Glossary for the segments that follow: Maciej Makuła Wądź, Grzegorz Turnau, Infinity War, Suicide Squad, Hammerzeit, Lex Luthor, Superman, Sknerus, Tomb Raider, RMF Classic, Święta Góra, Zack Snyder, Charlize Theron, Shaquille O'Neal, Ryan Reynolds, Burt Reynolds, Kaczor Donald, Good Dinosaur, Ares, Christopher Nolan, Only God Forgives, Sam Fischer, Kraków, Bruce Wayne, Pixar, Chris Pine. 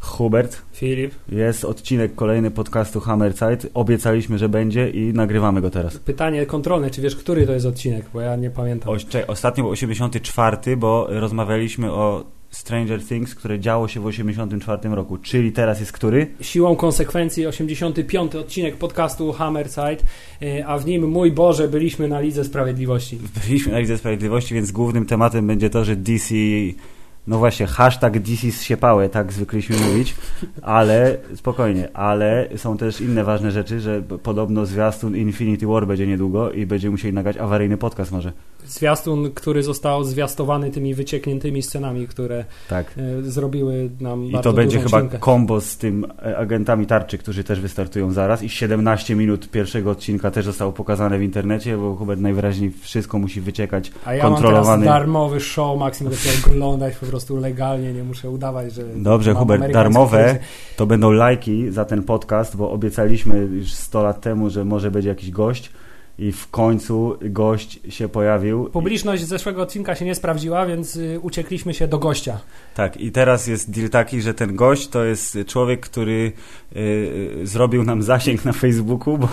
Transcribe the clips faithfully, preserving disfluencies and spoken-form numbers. Hubert, Filip. Jest odcinek kolejny podcastu Hammerzeit. Obiecaliśmy, że będzie i nagrywamy go teraz. Pytanie kontrolne, czy wiesz, który to jest odcinek, bo ja nie pamiętam. O, czekaj, ostatnio był osiemdziesiąty czwarty, bo rozmawialiśmy o Stranger Things, które działo się w osiemdziesiątym czwartym roku, czyli teraz jest który? Siłą konsekwencji osiemdziesiąty piąty odcinek podcastu Hammerzeit, a w nim, mój Boże, byliśmy na Lidze Sprawiedliwości. Byliśmy na Lidze Sprawiedliwości, więc głównym tematem będzie to, że D C... No właśnie, hashtag D C zsiepały, tak zwykliśmy mówić, ale spokojnie, ale są też inne ważne rzeczy, że podobno zwiastun Infinity War będzie niedługo i będziemy musieli nagrać awaryjny podcast może. Zwiastun, który został zwiastowany tymi wyciekniętymi scenami, które tak. zrobiły nam I bardzo I to będzie chyba odcinkę. Kombo z tym agentami tarczy, którzy też wystartują zaraz i siedemnaście minut pierwszego odcinka też zostało pokazane w internecie, bo Hubert najwyraźniej wszystko musi wyciekać kontrolowany. A ja kontrolowany. Mam teraz darmowy show, Maksim będzie oglądać po prostu legalnie, nie muszę udawać, że... Dobrze, Hubert, darmowe to będą lajki za ten podcast, bo obiecaliśmy już sto lat temu, że może będzie jakiś gość. I w końcu gość się pojawił. Publiczność zeszłego odcinka się nie sprawdziła, więc uciekliśmy się do gościa. Tak, i teraz jest deal taki, że ten gość to jest człowiek, który y, zrobił nam zasięg na Facebooku, bo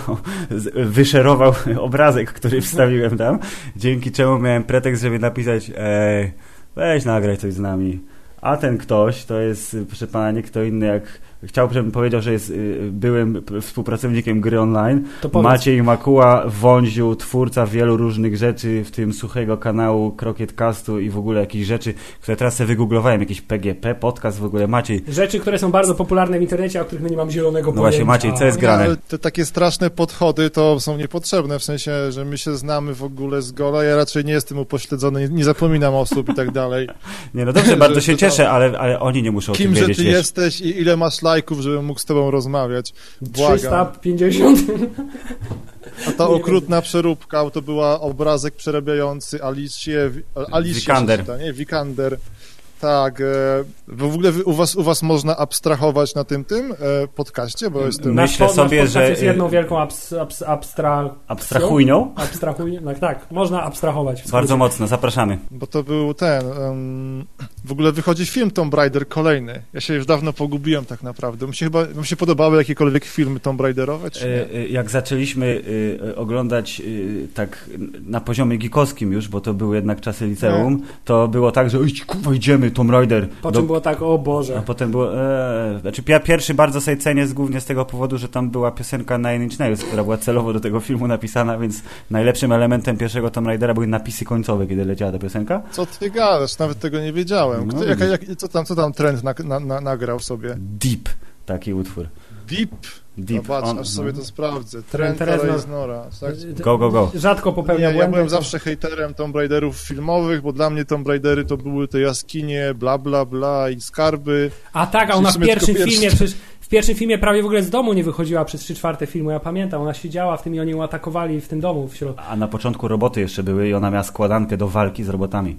z, wyszerował obrazek, który wstawiłem tam, dzięki czemu miałem pretekst, żeby napisać ej, weź nagraj coś z nami. A ten ktoś to jest, proszę pana, nie kto inny jak... Chciałbym powiedział, że jest byłym współpracownikiem gry online. Maciej Makuła Wądziu, twórca wielu różnych rzeczy, w tym Suchego Kanału, Krokietcastu i w ogóle jakichś rzeczy, które teraz sobie wygooglowałem, jakiś P G P, podcast w ogóle. Maciej. Rzeczy, które są bardzo popularne w internecie, o których my nie mam zielonego pojęcia. No właśnie, Maciej, co jest grane? No, te takie straszne podchody to są niepotrzebne, w sensie, że my się znamy w ogóle z gola, ja raczej nie jestem upośledzony, nie zapominam osób i tak dalej. Nie, no dobrze, bardzo się cieszę, ale, ale oni nie muszą o tym wiedzieć. Kimże ty jesteś i ile masz lat lajków, żebym mógł z tobą rozmawiać. Błagam. trzysta pięćdziesiąt. A ta nie okrutna będzie. Przeróbka to była obrazek przerabiający Alicję Wikander. Wikander. Tak. Bo w ogóle u was, u was można abstrahować na tym tym podcaście, bo jest tym... Myślę nasz, sobie, nasz że... jest jedną wielką abs, abs, abstra... abstrahujnią? Abstrahujnią, tak, tak. Można abstrahować. Bardzo mocno, zapraszamy. Bo to był ten... Um, w ogóle wychodzi film Tomb Raider kolejny. Ja się już dawno pogubiłem tak naprawdę. Mi się chyba mi się podobały jakiekolwiek filmy Tomb Raiderowe, czy nie? Jak zaczęliśmy y, oglądać y, tak na poziomie geekowskim już, bo to były jednak czasy liceum, nie. To było tak, że kurwa, idziemy Tomb Raider. Po czym do... było tak, o Boże. A potem było, eee... znaczy ja pierwszy bardzo sobie cenię głównie z tego powodu, że tam była piosenka Nine Inch Nails, która była celowo do tego filmu napisana, więc najlepszym elementem pierwszego Tomb Raidera były napisy końcowe, kiedy leciała ta piosenka. Co ty gadasz? Nawet tego nie wiedziałem. Kto, no, jaka, jak, co, tam, co tam trend na, na, na, nagrał sobie? Deep, taki utwór. Deep? Deep. Zobacz, on, aż sobie to sprawdzę. Trend Reznora. Tak? Go, go, go. Rzadko popełnia błędy. Ja byłem zawsze hejterem Tomb Raiderów filmowych, bo dla mnie Tomb Raidery to były te jaskinie, bla, bla, bla i skarby. A tak, a ona w pierwszym filmie przecież... W pierwszym filmie prawie w ogóle z domu nie wychodziła przez trzy czwarte filmu, ja pamiętam, ona siedziała w tym i oni ją atakowali w tym domu w środku. A na początku roboty jeszcze były i ona miała składankę do walki z robotami.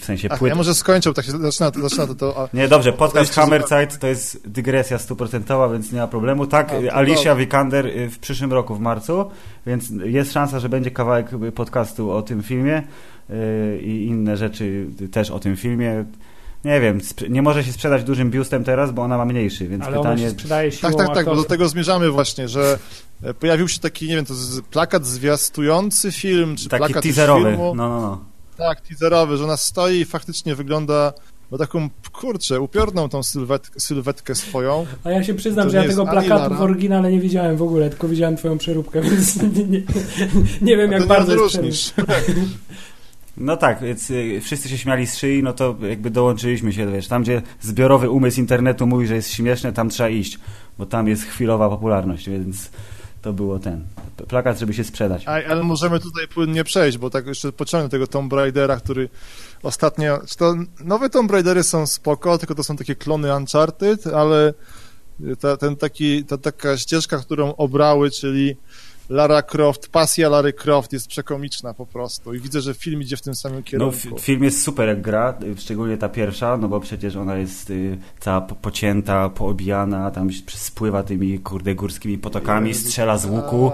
W sensie płyt. Ach, ja może skończę, tak się zaczyna, zaczyna to... to a... Nie, dobrze, podcast Hammerzeit to jest dygresja stuprocentowa, więc nie ma problemu. Tak, a, Alicja Wikander w przyszłym roku, w marcu, więc jest szansa, że będzie kawałek podcastu o tym filmie yy, i inne rzeczy też o tym filmie. Nie wiem, nie może się sprzedać dużym biustem teraz, bo ona ma mniejszy, więc ale pytanie... Się siłą tak, tak, tak, bo do tego zmierzamy właśnie, że pojawił się taki, nie wiem, to plakat zwiastujący film, czy taki plakat teaserowy. Filmu. No, no, no. Tak, teaserowy, że ona stoi i faktycznie wygląda na taką, kurczę, upiorną tą sylwetkę, sylwetkę swoją. A ja się przyznam, że ja tego plakatu w oryginale nie widziałem w ogóle, tylko widziałem twoją przeróbkę, więc nie, nie, nie wiem, jak bardzo różnisz. No tak, więc wszyscy się śmiali z szyi, no to jakby dołączyliśmy się, wiesz, tam gdzie zbiorowy umysł internetu mówi, że jest śmieszne, tam trzeba iść, bo tam jest chwilowa popularność, więc to było ten plakat, żeby się sprzedać. Aj, ale możemy tutaj płynnie przejść, bo tak jeszcze pociągnę tego Tomb Raidera, który ostatnio, to nowe Tomb Raidery są spoko, tylko to są takie klony Uncharted, ale ta, ten taki, ta taka ścieżka, którą obrały, czyli Lara Croft, pasja Lary Croft jest przekomiczna po prostu i widzę, że film idzie w tym samym kierunku. No, film jest super jak gra, szczególnie ta pierwsza, no bo przecież ona jest y, cała pocięta, poobijana, tam spływa tymi kurde górskimi potokami, strzela z łuku.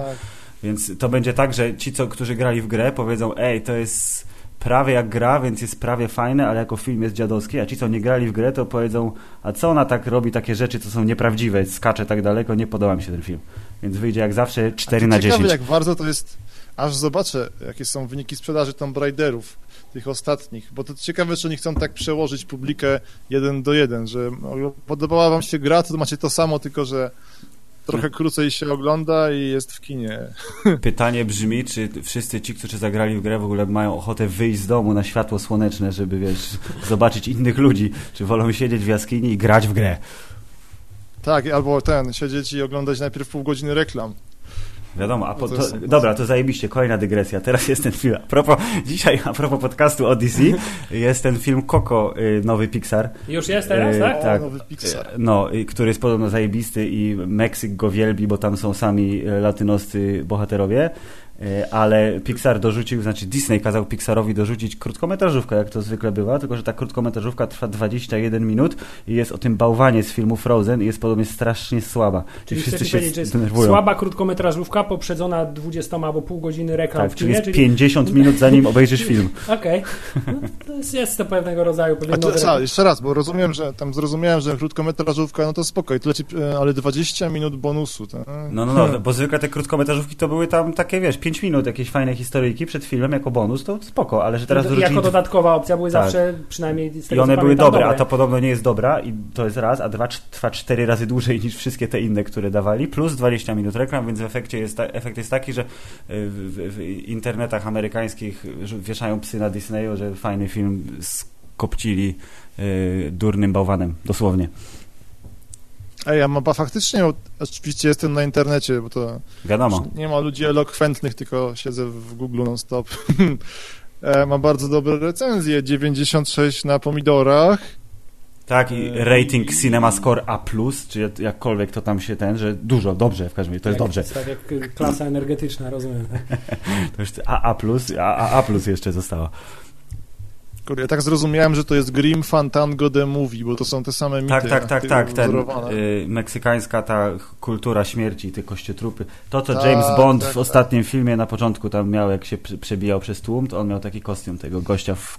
Więc to będzie tak, że ci, co, którzy grali w grę, powiedzą: ej, to jest prawie jak gra, więc jest prawie fajne, ale jako film jest dziadowski, a ci, co nie grali w grę, to powiedzą: a co ona tak robi takie rzeczy, co są nieprawdziwe, skacze tak daleko, nie podoba mi się ten film. Więc wyjdzie jak zawsze cztery na dziesięć. Ciekawe, jak bardzo to jest, aż zobaczę, jakie są wyniki sprzedaży Tomb Raiderów, tych ostatnich, bo to ciekawe, czy oni chcą tak przełożyć publikę jeden do jeden, że podobała wam się gra, to macie to samo, tylko że trochę krócej się ogląda i jest w kinie. Pytanie brzmi, czy wszyscy ci, którzy zagrali w grę, w ogóle mają ochotę wyjść z domu na światło słoneczne, żeby, wiesz, zobaczyć innych ludzi, czy wolą siedzieć w jaskini i grać w grę. Tak, albo ten, siedzieć i oglądać najpierw pół godziny reklam. Wiadomo, a po, to, dobra, to zajebiście, kolejna dygresja, teraz jest ten film, a propos, dzisiaj a propos podcastu o D C, jest ten film Coco, nowy Pixar. Już jest teraz, tak? O, tak, nowy Pixar. No, który jest podobno zajebisty i Meksyk go wielbi, bo tam są sami latynoscy bohaterowie, ale Pixar dorzucił, znaczy Disney kazał Pixarowi dorzucić krótkometrażówkę, jak to zwykle bywa, tylko że ta krótkometrażówka trwa dwadzieścia jeden minut i jest o tym bałwanie z filmu Frozen i jest podobnie strasznie słaba. Czyli wszyscy się denerwują. Słaba krótkometrażówka poprzedzona dwudziestoma albo pół godziny reklam. Tak, czyli jest czyli... pięćdziesiąt minut, zanim obejrzysz film. Okej. Okay. No, to jest, jest to pewnego rodzaju... A to, a, jeszcze raz, bo rozumiem, że tam zrozumiałem, że krótkometrażówka, no to spoko, ale dwadzieścia minut bonusu. To... No, no, no, bo zwykle te krótkometrażówki to były tam takie, wiesz, pięć minut jakieś fajne historyjki przed filmem jako bonus, to spoko, ale że teraz... Jako wrócili... dodatkowa opcja były tak. zawsze przynajmniej... Z tego, I one były dobre, dobre, a to podobno nie jest dobra i to jest raz, a dwa trwa cztery razy dłużej niż wszystkie te inne, które dawali, plus dwadzieścia minut reklam, więc w efekcie jest, efekt jest taki, że w, w internetach amerykańskich wieszają psy na Disneyu, że fajny film skopcili yy, durnym bałwanem, dosłownie. Ej, a mapa faktycznie, oczywiście jestem na internecie, bo to wiadomo. Nie ma ludzi elokwentnych, tylko siedzę w Google non-stop. e, ma bardzo dobre recenzje, dziewięćdziesiąt sześć na pomidorach. Tak, i rating e... CinemaScore A plus, czy jakkolwiek to tam się ten, że dużo, dobrze w każdym razie, to jest jak, dobrze. Tak jak klasa energetyczna, rozumiem. to już A A plus, A A plus jeszcze zostało. Ja tak zrozumiałem, że to jest Grim Fandango The Movie, bo to są te same mity. Tak, tak, tak, tak. Ten, y, meksykańska ta kultura śmierci, te kościotrupy. To, co ta, James Bond tak, w ostatnim tak. filmie na początku tam miał, jak się przebijał przez tłum, to on miał taki kostium tego gościa w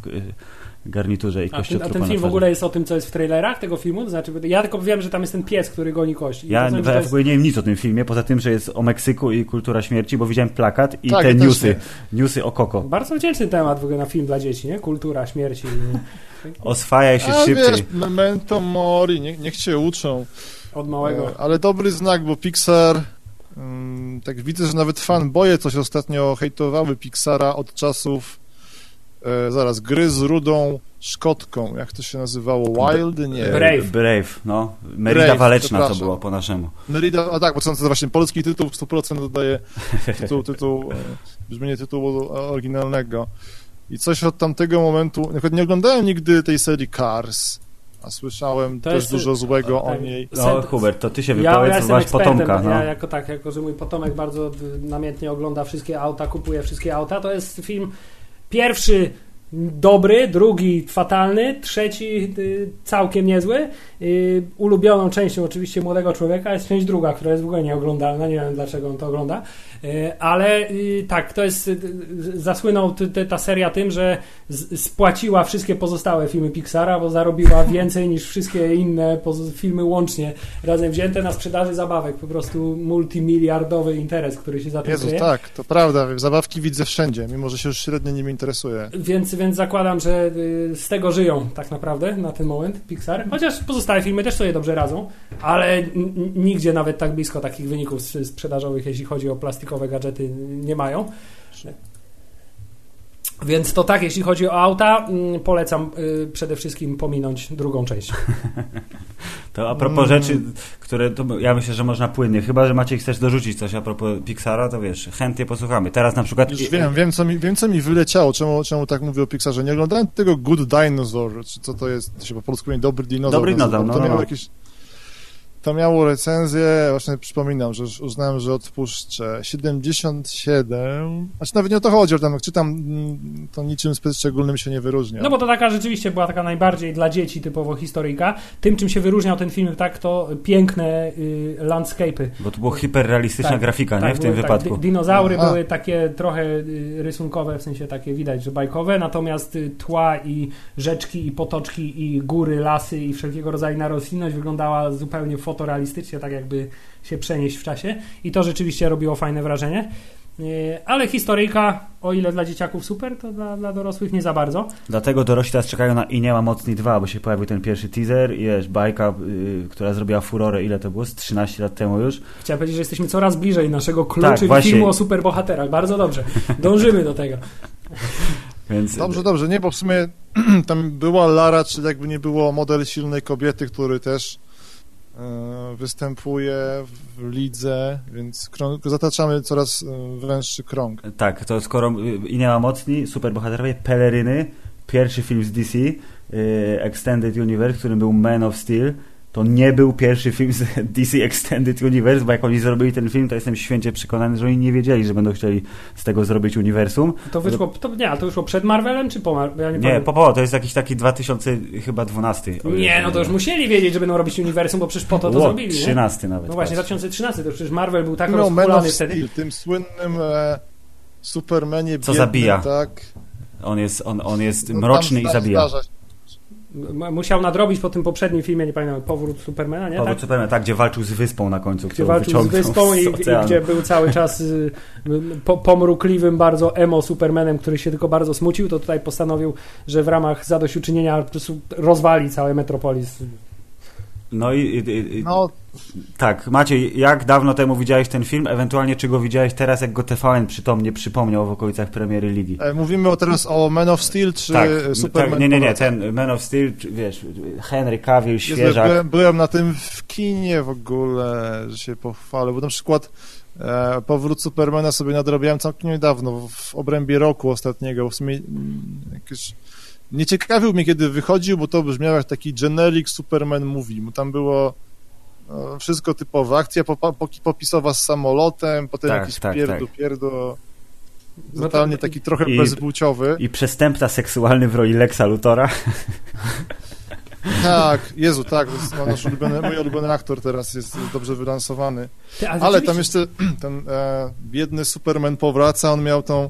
garniturze i kościotrupa. A ten, a ten film w ogóle jest o tym, co jest w trailerach tego filmu? To znaczy, ja tylko wiem, że tam jest ten pies, który goni kości. Ja, rozumiem, ja w ogóle jest... nie wiem nic o tym filmie, poza tym, że jest o Meksyku i kultura śmierci, bo widziałem plakat i tak, te newsy, newsy o Coco. Bardzo wdzięczny temat w ogóle na film dla dzieci, nie? Kultura śmierci. Oswajaj się a, szybciej. Wiesz, memento mori, niech, niech cię uczą. Od małego. Ale dobry znak, bo Pixar... Um, tak widzę, że nawet fanboje coś ostatnio hejtowały Pixara od czasów E, zaraz, gry z rudą Szkotką, jak to się nazywało? Wild? Nie. Brave. Brave, no. Merida Brave, Waleczna to była po naszemu. Merida, a tak, bo to właśnie polski tytuł w sto procent dodaje tytuł, tytuł brzmienie tytułu oryginalnego. I coś od tamtego momentu, nie oglądałem nigdy tej serii Cars, a słyszałem to też jest, dużo złego tak, o niej. No Hubert, to ty się wypowiedz, ja, ja masz potomka. No. Ja jako tak, jako że mój potomek bardzo namiętnie ogląda wszystkie auta, kupuje wszystkie auta, to jest film pierwszy dobry, drugi fatalny, trzeci y, całkiem niezły. Y, ulubioną częścią oczywiście młodego człowieka jest część druga, która jest w ogóle nieoglądalna. Nie wiem, dlaczego on to ogląda. Y, ale y, tak, to jest... Y, zasłynął ty, ty, ta seria tym, że z, spłaciła wszystkie pozostałe filmy Pixara, bo zarobiła więcej niż wszystkie inne filmy łącznie razem wzięte na sprzedaży zabawek. Po prostu multimiliardowy interes, który się za tym Jezus, dzieje. Tak, to prawda. Zabawki widzę wszędzie, mimo że się już średnio nimi interesuje. Więc Więc zakładam, że z tego żyją tak naprawdę na ten moment Pixar. Chociaż pozostałe filmy też sobie dobrze radzą, ale n- nigdzie nawet tak blisko takich wyników sprzedażowych, jeśli chodzi o plastikowe gadżety, nie mają. Więc to tak, jeśli chodzi o auta, polecam y, przede wszystkim pominąć drugą część. To a propos mm. rzeczy, które to, ja myślę, że można płynnie, chyba że Maciej chcesz dorzucić coś a propos Pixara, to wiesz, chętnie posłuchamy. Teraz na przykład... Już wiem, wiem co mi, wiem, co mi wyleciało, czemu, czemu tak mówię o Pixarze. Nie oglądałem tego Good Dinosaur, czy co to jest, to się po polsku mówi, Dobry Dinozaur. Dobry Dinozaur, no, no, no. Jakieś... to miało recenzję, właśnie przypominam, że już uznałem, że odpuszczę, siedemdziesiąt siedem, znaczy nawet nie o to chodzi, że tam jak czytam, to niczym szczególnym się nie wyróżnia. No bo to taka rzeczywiście była taka najbardziej dla dzieci typowo historyjka. Tym, czym się wyróżniał ten film, tak, to piękne y, landscape'y. Bo to była hiperrealistyczna tak, grafika, tak, nie? W były, tym tak, wypadku. Dinozaury Aha. były takie trochę rysunkowe, w sensie takie widać, że bajkowe, natomiast tła i rzeczki i potoczki i góry, lasy i wszelkiego rodzaju naroślinność wyglądała zupełnie fotorealistycznie, tak jakby się przenieść w czasie i to rzeczywiście robiło fajne wrażenie. Ale historyjka, o ile dla dzieciaków super, to dla, dla dorosłych nie za bardzo. Dlatego dorośli teraz czekają na I nie ma mocni dwa, bo się pojawił ten pierwszy teaser i jest bajka, yy, która zrobiła furorę, ile to było? Z trzynaście lat temu już. Chciałem powiedzieć, że jesteśmy coraz bliżej naszego kluczy tak, filmu o superbohaterach. Bardzo dobrze, dążymy do tego. Więc... Dobrze, dobrze, nie, bo w sumie tam była Lara, czyli jakby nie było model silnej kobiety, który też występuje w lidze, więc krąg, zataczamy coraz węższy krąg. Tak, to skoro i nie ma mocni, superbohaterowie, peleryny, pierwszy film z D C, Extended Universe, którym był Man of Steel, to nie był pierwszy film z D C Extended Universe, bo jak oni zrobili ten film, to jestem święcie przekonany, że oni nie wiedzieli, że będą chcieli z tego zrobić uniwersum. To wyszło, to, nie, a to wyszło przed Marvelem, czy po Marvelem? Nie, nie po, po, to jest jakiś taki dwa tysiące dwunasty. Nie, no to już musieli wiedzieć, że będą robić uniwersum, bo przecież po to to What? zrobili, nie? trzynasty nawet. No właśnie, dwa tysiące trzynasty, to przecież Marvel był tak no, rozpulany wtedy. Steel, tym słynnym e, Supermanie biednym, co zabija. Tak. On jest, on, on jest no, mroczny i zabija. Zdarza. Musiał nadrobić po tym poprzednim filmie, nie pamiętam, Powrót Supermana, nie? Powrót tak? Supermana, tak, gdzie walczył z wyspą na końcu. Gdzie walczył z wyspą z i, i gdzie był cały czas po, pomrukliwym bardzo emo Supermanem, który się tylko bardzo smucił, to tutaj postanowił, że w ramach zadośćuczynienia po prostu rozwali całe Metropolis. No i... i, i no. Tak, Maciej, jak dawno temu widziałeś ten film? Ewentualnie czy go widziałeś teraz, jak go T V N przytomnie przypomniał w okolicach premiery Ligi? Mówimy teraz o Man of Steel czy tak, Superman? Tak, nie, nie, nie, ten Man of Steel, wiesz, Henry Cavill, świeżak. Byłem, byłem na tym w kinie w ogóle, że się pochwalę, bo na przykład e, Powrót Supermana sobie nadrobiłem całkiem niedawno, w obrębie roku ostatniego, w sumie jakieś... Nie ciekawił mnie, kiedy wychodził, bo to brzmiało jak taki generic Superman movie. Tam było no, wszystko typowe. Akcja popisowa z samolotem, potem tak, jakiś tak, pierdu, tak. pierdu. Totalnie taki trochę i, bezpłciowy. I przestępca seksualny w roli Lexa Luthora. Tak, Jezu, tak. To jest nasz ulubiony, mój ulubiony aktor teraz jest dobrze wylansowany. Ale tam jeszcze ten e, biedny Superman powraca, on miał tą...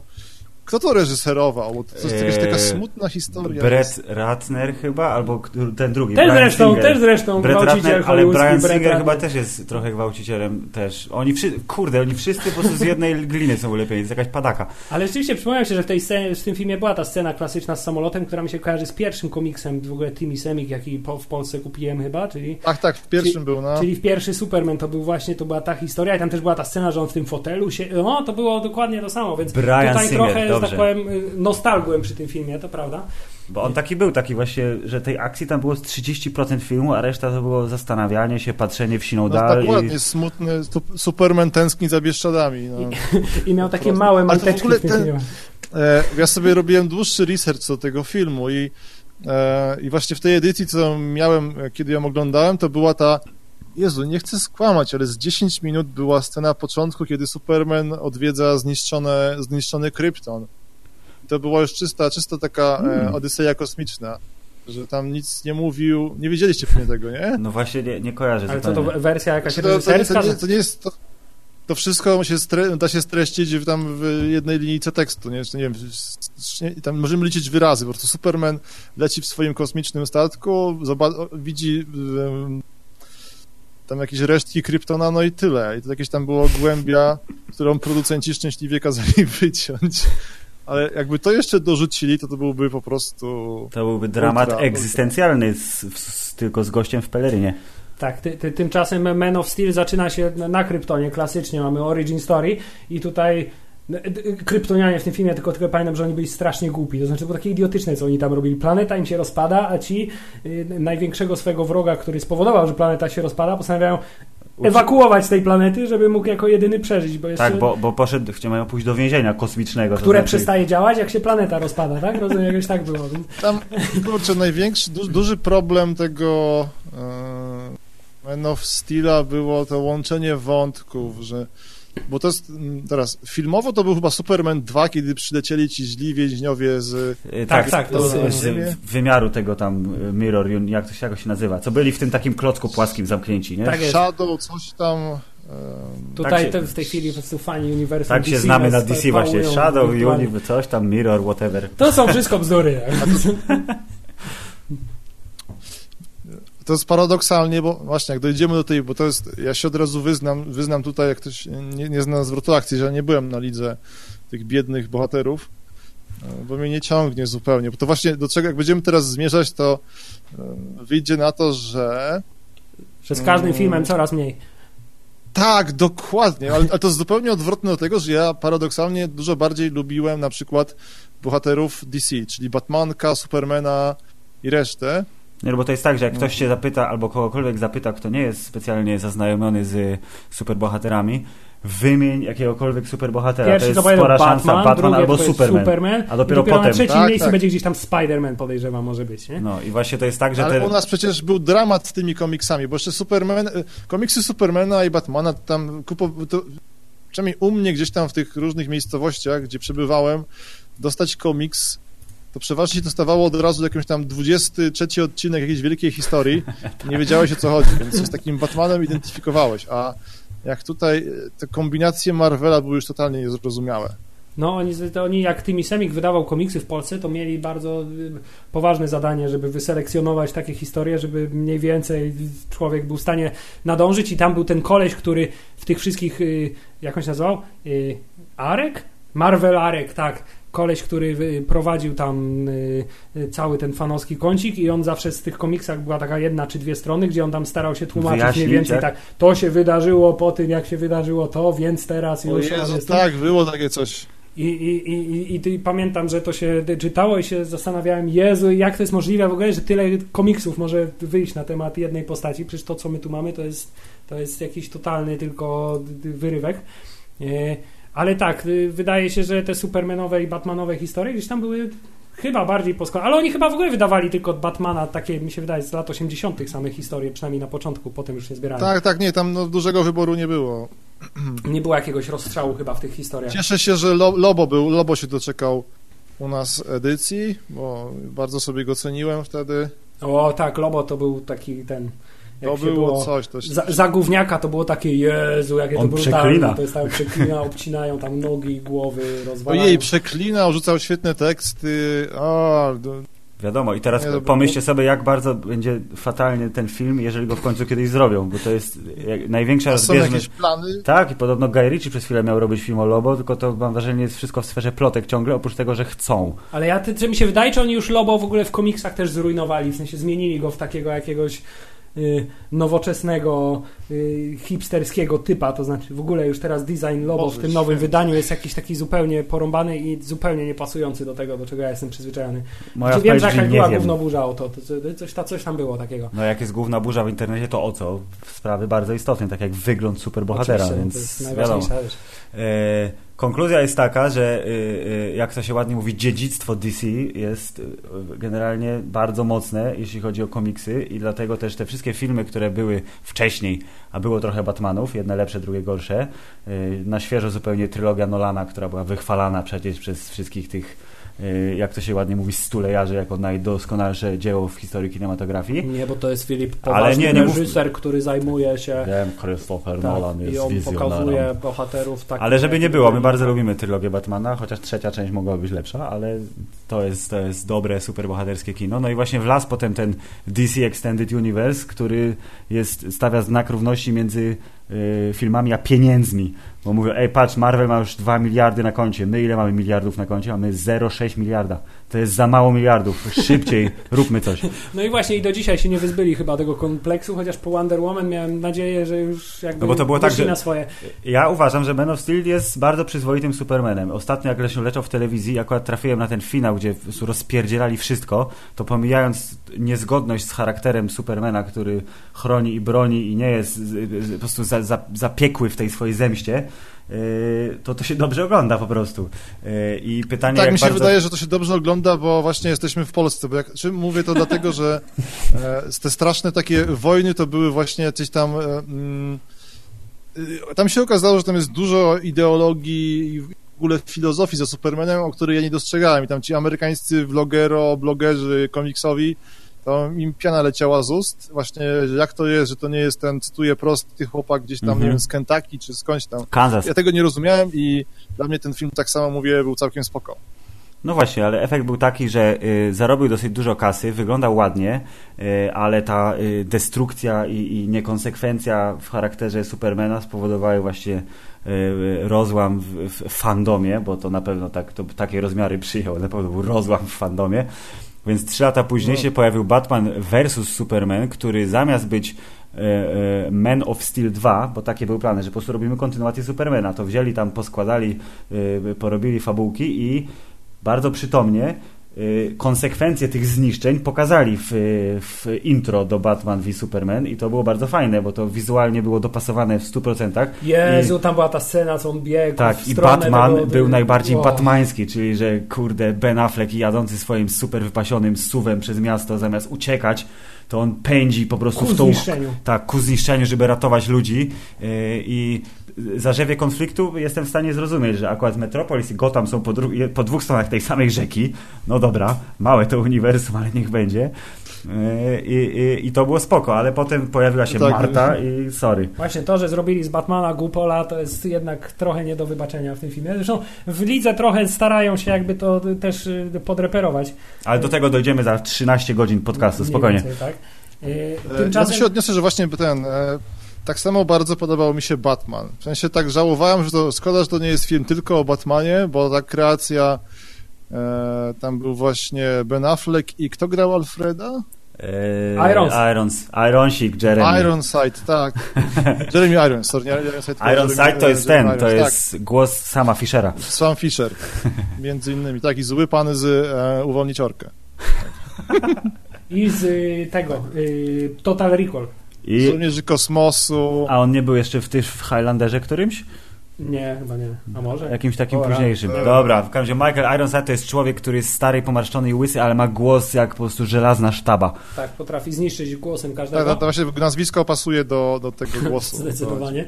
Kto to reżyserował? Bo to jest taka smutna historia. Brett Ratner chyba, albo ten drugi. Też zresztą, też zresztą gwałciciel. Ale Bryan Singer chyba też jest trochę gwałcicielem też. Oni wszyscy, kurde, oni wszyscy po prostu z jednej gliny są ulepieni, jest jakaś padaka. Ale rzeczywiście przypomniałem się, że w, tej scenie, w tym filmie była ta scena klasyczna z samolotem, która mi się kojarzy z pierwszym komiksem w ogóle Timmy Semik, jaki po, w Polsce kupiłem chyba, czyli... Ach tak, w pierwszym czyli, był, no. Czyli w pierwszy Superman to był właśnie, to była ta historia i tam też była ta scena, że on w tym fotelu się... No, to było dokładnie to samo, więc Bryan tutaj Singer. Trochę Dobrze. Tak powiem, nostalgiłem przy tym filmie, to prawda. Bo on taki był, taki właśnie, że tej akcji tam było z trzydzieści procent filmu, a reszta to było zastanawianie się, patrzenie w siną no, dal. Dokładnie, i... smutny Superman tęskni za Bieszczadami. No. I, I miał takie Proste. małe manteczki w, w tym ten, filmie. E, ja sobie robiłem dłuższy research do tego filmu i, e, i właśnie w tej edycji, co miałem, kiedy ją oglądałem, to była ta Jezu, nie chcę skłamać, ale z dziesięć minut była scena początku, kiedy Superman odwiedza zniszczone, zniszczony Krypton. To była już czysta, czysta taka hmm. e, odyseja kosmiczna, że tam nic nie mówił. Nie wiedzieliście pewnie tego, nie? No właśnie, nie, nie kojarzę. Ale co to wersja jakaś reżyserska? To, to, to, nie, to nie jest... To... To wszystko się stre- da się streścić tam w jednej linijce tekstu, nie, nie wiem, tam możemy liczyć wyrazy, po prostu Superman leci w swoim kosmicznym statku, zoba- widzi... Um, tam jakieś resztki Kryptona, no i tyle. I to jakieś tam było głębia, którą producenci szczęśliwie kazali wyciąć. Ale jakby to jeszcze dorzucili, to to byłby po prostu... To byłby dramat ultra, egzystencjalny z, z, tylko z gościem w pelerynie. Tak, ty, ty, tymczasem Man of Steel zaczyna się na Kryptonie, klasycznie mamy origin story i tutaj... Kryptonianie w tym filmie, tylko, tylko pamiętam, że oni byli strasznie głupi, to znaczy było takie idiotyczne, co oni tam robili, planeta im się rozpada, a ci y, największego swego wroga, który spowodował, że planeta się rozpada, postanawiają ewakuować z tej planety, żeby mógł jako jedyny przeżyć, bo jeszcze... Tak, bo, bo poszedł, chciałem pójść do więzienia kosmicznego. Które znaczy... przestaje działać, jak się planeta rozpada, tak? Rozumiem, jakoś tak było. Tam, kurczę, największy, du- duży problem tego... Yy... Man of Steela było to łączenie wątków, że... Bo to jest, teraz, filmowo to był chyba Superman dwa, kiedy przylecieli ci źli więźniowie z... Tak, tak, to z, z wymiaru tego tam Mirror, jak to się, jak się nazywa, co byli w tym takim klocku płaskim zamknięci, nie? Tak jest. Shadow, coś tam... Um, Tutaj tak się, w tej chwili po prostu fani uniwersum tak D C się znamy na D C właśnie, Shadow, Univ, coś tam, Mirror, whatever. To są wszystko bzdury. To jest paradoksalnie, bo właśnie jak dojdziemy do tej, bo to jest, ja się od razu wyznam, wyznam tutaj, jak ktoś nie, nie zna zwrotu akcji, że ja nie byłem na lidze tych biednych bohaterów, bo mnie nie ciągnie zupełnie, bo to właśnie do czego, jak będziemy teraz zmierzać, to wyjdzie na to, że... Że z każdym filmem coraz mniej. Tak, dokładnie, ale, ale to jest zupełnie odwrotne do tego, że ja paradoksalnie dużo bardziej lubiłem na przykład bohaterów D C, czyli Batmanka, Supermana i resztę. No bo to jest tak, że jak ktoś się zapyta, albo kogokolwiek zapyta, kto nie jest specjalnie zaznajomiony z superbohaterami, wymień jakiegokolwiek superbohatera. Pierwszy to jest to spora Batman, szansa, Batman albo Superman. Superman. A dopiero, dopiero potem. Na trzecim tak, miejscu tak. będzie gdzieś tam Spider-Man, podejrzewam, może być, nie? No i właśnie to jest tak, że... Ale te... u nas przecież był dramat z tymi komiksami, bo jeszcze Superman, komiksy Supermana i Batmana tam kupo... To, przynajmniej u mnie gdzieś tam w tych różnych miejscowościach, gdzie przebywałem, dostać komiks... to przeważnie się dostawało od razu jakimś tam dwudziesty trzeci odcinek jakiejś wielkiej historii i nie wiedziałeś, o co chodzi, więc się z takim Batmanem identyfikowałeś, a jak tutaj te kombinacje Marvela były już totalnie niezrozumiałe. No oni, to oni jak Timmy Semik wydawał komiksy w Polsce, to mieli bardzo poważne zadanie, żeby wyselekcjonować takie historie, żeby mniej więcej człowiek był w stanie nadążyć i tam był ten koleś, który w tych wszystkich, jak on się nazywał? Arek? Marvel Arek, tak. Koleś, który prowadził tam cały ten fanowski kącik i on zawsze z tych komiksach była taka jedna czy dwie strony, gdzie on tam starał się tłumaczyć Wyjaśnić, mniej więcej tak? tak, to się wydarzyło po tym, jak się wydarzyło to, więc teraz już... O Jezu, tak, było takie coś. I, i, i, i, I pamiętam, że to się czytało i się zastanawiałem, Jezu, jak to jest możliwe w ogóle, że tyle komiksów może wyjść na temat jednej postaci, przecież to, co my tu mamy, to jest, to jest jakiś totalny tylko wyrywek. Ale tak, wydaje się, że te Supermanowe i Batmanowe historie gdzieś tam były chyba bardziej poskładane. Ale oni chyba w ogóle wydawali tylko od Batmana takie, mi się wydaje, z lat osiemdziesiątych same historie, przynajmniej na początku, potem już nie zbierali. Tak, tak, nie, tam no, dużego wyboru nie było. Nie było jakiegoś rozstrzału chyba w tych historiach. Cieszę się, że Lobo był, Lobo się doczekał u nas edycji, bo bardzo sobie go ceniłem wtedy. O tak, Lobo to był taki ten... To było, było coś. To się... za, za gówniaka to było takie, Jezu, jakie on to brutalne. To jest tak, przeklina, obcinają tam nogi, głowy, rozwalają. Ojej, przeklinał, rzucał świetne teksty. O, do... Wiadomo, i teraz nie, pomyślcie to... sobie, jak bardzo będzie fatalny ten film, jeżeli go w końcu kiedyś zrobią, bo to jest jak, największa rozbieżność. Są jakieś plany? Tak, i podobno Guy Ritchie przez chwilę miał robić film o Lobo, tylko to mam wrażenie, jest wszystko w sferze plotek ciągle, oprócz tego, że chcą. Ale ja, ty, czy mi się wydaje, czy oni już Lobo w ogóle w komiksach też zrujnowali, w sensie zmienili go w takiego jakiegoś nowoczesnego, hipsterskiego typa, to znaczy w ogóle już teraz design Lobo Boże, w tym nowym wydaniu jest jakiś taki zupełnie porąbany i zupełnie niepasujący do tego, do czego ja jestem przyzwyczajony. Moja znaczy, wiem, że jakaś była główna burza o to, to, to coś, ta, coś tam było takiego. No jak jest główna burza w internecie, to o co? Sprawy bardzo istotne, tak jak wygląd superbohatera, więc to jest najważniejsza rzecz. Konkluzja jest taka, że jak to się ładnie mówi, dziedzictwo D C jest generalnie bardzo mocne, jeśli chodzi o komiksy i dlatego też te wszystkie filmy, które były wcześniej, a było trochę Batmanów, jedne lepsze, drugie gorsze, na świeżo zupełnie trylogia Nolana, która była wychwalana przecież przez wszystkich tych, jak to się ładnie mówi, stulejarzy jako najdoskonalsze dzieło w historii kinematografii. Nie, bo to jest Filip poważny reżyser, mów... który zajmuje się... Wiem, Christopher tak, Nolan jest wizjonerem. I on wizjonerem. Pokazuje bohaterów tak... Ale żeby nie było, my bardzo lubimy trylogię Batmana, chociaż trzecia część mogła być lepsza, ale to jest, to jest dobre, superbohaterskie kino. No i właśnie wlazł potem ten D C Extended Universe, który jest, stawia znak równości między filmami, a pieniędzmi, bo mówią, ej patrz, Marvel ma już dwa miliardy na koncie, my ile mamy miliardów na koncie? Mamy zero przecinek sześć miliarda, to jest za mało miliardów, szybciej róbmy coś. No i właśnie i do dzisiaj się nie wyzbyli chyba tego kompleksu, chociaż po Wonder Woman miałem nadzieję, że już jakby no bo to było tak, że na swoje. Ja uważam, że Man of Steel jest bardzo przyzwoitym Supermanem. Ostatnio jak się leczał w telewizji, akurat trafiłem na ten finał, gdzie rozpierdzielali wszystko, to pomijając niezgodność z charakterem Supermana, który chroni i broni i nie jest po prostu za zapiekły w tej swojej zemście, to to się dobrze ogląda po prostu. I pytanie, tak, jak mi się bardzo... wydaje, że to się dobrze ogląda, bo właśnie jesteśmy w Polsce. Bo jak, czy mówię to dlatego, że te straszne takie wojny to były właśnie jakieś tam... Tam się okazało, że tam jest dużo ideologii i w ogóle filozofii za Supermanem, o której ja nie dostrzegałem. I tam ci amerykańscy vlogero, blogerzy, komiksowi, to im piana leciała z ust. Właśnie jak to jest, że to nie jest ten, cytuję, prosty chłopak gdzieś tam, mm-hmm. nie wiem, z Kentucky czy skądś tam. Kansas. Ja tego nie rozumiałem i dla mnie ten film, tak samo mówię, był całkiem spoko. No właśnie, ale efekt był taki, że y, zarobił dosyć dużo kasy, wyglądał ładnie, y, ale ta y, destrukcja i, i niekonsekwencja w charakterze Supermana spowodowały właśnie y, rozłam w, w fandomie, bo to na pewno tak, to, takie rozmiary przyjął, na pewno był rozłam w fandomie. Więc trzy lata później no. się pojawił Batman versus Superman, który zamiast być e, e, Man of Steel dwa, bo takie były plany, że po prostu robimy kontynuację Supermana, to wzięli tam, poskładali, e, porobili fabułki i bardzo przytomnie e, konsekwencje tych zniszczeń pokazali w, w intro do Batman versus Superman i to było bardzo fajne, bo to wizualnie było dopasowane w stu procentach. Jezu, I, tam była ta scena, co on biegł tak, w stronę. Tak, i Batman tego, był najbardziej wow. batmański, czyli że kurde, Ben Affleck jadący swoim super wypasionym suwem przez miasto, zamiast uciekać, to on pędzi po prostu ku w tą... zniszczeniu. Tak, ku zniszczeniu, żeby ratować ludzi yy, i zarzewie konfliktu jestem w stanie zrozumieć, że akurat Metropolis i Gotham są po, dru- po dwóch stronach tej samej rzeki. No dobra, małe to uniwersum, ale niech będzie. I, i, i to było spoko, ale potem pojawiła się tak, Marta i sorry. Właśnie to, że zrobili z Batmana Gupola, to jest jednak trochę nie do wybaczenia w tym filmie. Zresztą w lidze trochę starają się jakby to też podreperować. Ale do tego dojdziemy za trzynaście godzin podcastu, spokojnie. Więcej, tak? Tymczasem... Ja to się odniosę, że właśnie ten... Tak samo bardzo podobał mi się Batman. W sensie tak żałowałem, że to szkoda, że to nie jest film tylko o Batmanie, bo ta kreacja, e, tam był właśnie Ben Affleck i kto grał Alfreda? Eee, Irons. Irons. Ironsik, Jeremy. Ironside, tak. Jeremy Irons, sorry. Ironside Irons to jest Jeremy ten, Irons, to jest tak. głos Sama Fischera. Sam Fischer, między innymi. Tak, i zły pan z e, Uwolnić Orkę. I z tego, y, Total Recall. I... Żołnierzy Kosmosu. A on nie był jeszcze w tych w Highlanderze którymś? Nie, chyba nie. A może? Jakimś takim Ora. późniejszym. Dobra, w każdym razie Michael Ironside to jest człowiek, który jest stary, pomarszczony i łysy, ale ma głos jak po prostu żelazna sztaba. Tak, potrafi zniszczyć głosem każdego. Tak, to właśnie nazwisko pasuje do, do tego głosu. Zdecydowanie.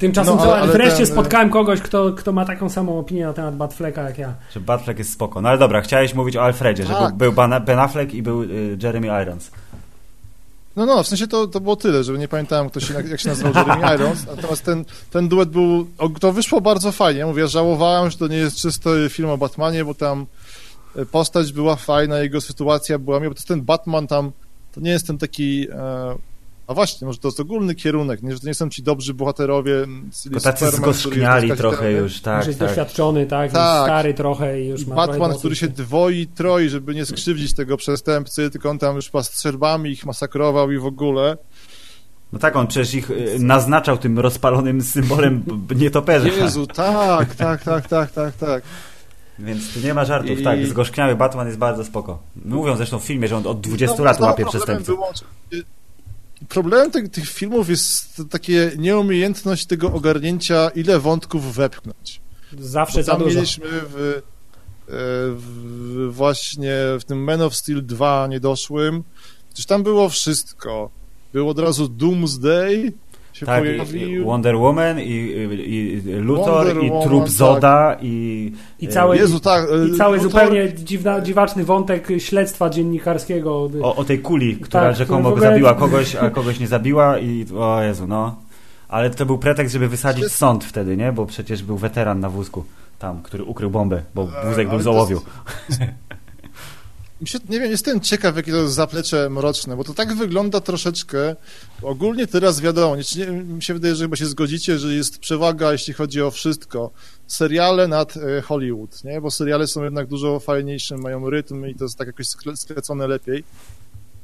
Tymczasem no, ale, ale wreszcie ten... spotkałem kogoś, kto, kto ma taką samą opinię na temat Batflecka jak ja. Że Batfleck jest spoko. No ale dobra, chciałeś mówić o Alfredzie, tak. że był Ben Affleck i był Jeremy Irons. No, no, w sensie to, to było tyle, żeby nie pamiętałem, kto się, jak się nazywał Jeremy Irons, natomiast ten, ten duet był, to wyszło bardzo fajnie, mówię, żałowałem, że to nie jest czysty film o Batmanie, bo tam postać była fajna, jego sytuacja była, bo to ten Batman tam, to nie jest ten taki, a właśnie, może to jest ogólny kierunek, nie, że to nie są ci dobrzy bohaterowie, czyli tacy zgorzkniali trochę już, tak, tak. Jest doświadczony, tak, tak. Jest stary trochę i już I ma Batman, który się dwoi, troi, żeby nie skrzywdzić tego przestępcy, tylko on tam już strzelbami ich masakrował i w ogóle. No tak, on przecież ich naznaczał tym rozpalonym symbolem nietoperza. Jezu, tak, tak, tak, tak, tak, tak. Więc tu nie ma żartów, I... tak, zgorzkniały Batman jest bardzo spoko. Mówią zresztą w filmie, że on od dwudziestu lat łapie przestępców. Problemem tych, tych filmów jest takie nieumiejętność tego ogarnięcia, ile wątków wepchnąć. Zawsze za dużo. Mieliśmy w, w, właśnie w tym Man of Steel dwa niedoszłym, przecież tam było wszystko. Było od razu Doomsday, się tak, pojawił. Wonder Woman i, i, i Luthor, Wonder i Woman, trup Zoda, tak. i, I cały, Jezu, tak, i cały Luthor... zupełnie dziwna, dziwaczny wątek śledztwa dziennikarskiego. O, o tej kuli, która tak, rzekomo ogóle... zabiła kogoś, a kogoś nie zabiła i o Jezu, no. Ale to był pretekst, żeby wysadzić sąd wtedy, nie? Bo przecież był weteran na wózku tam, który ukrył bombę, bo wózek był z ołowiu. Nie wiem, jestem ciekaw, jakie to jest zaplecze mroczne, bo to tak wygląda troszeczkę. Ogólnie teraz wiadomo, nie, mi się wydaje, że chyba się zgodzicie, że jest przewaga, jeśli chodzi o wszystko. Seriale nad Hollywood, nie? Bo seriale są jednak dużo fajniejsze, mają rytm i to jest tak jakoś sklecone lepiej.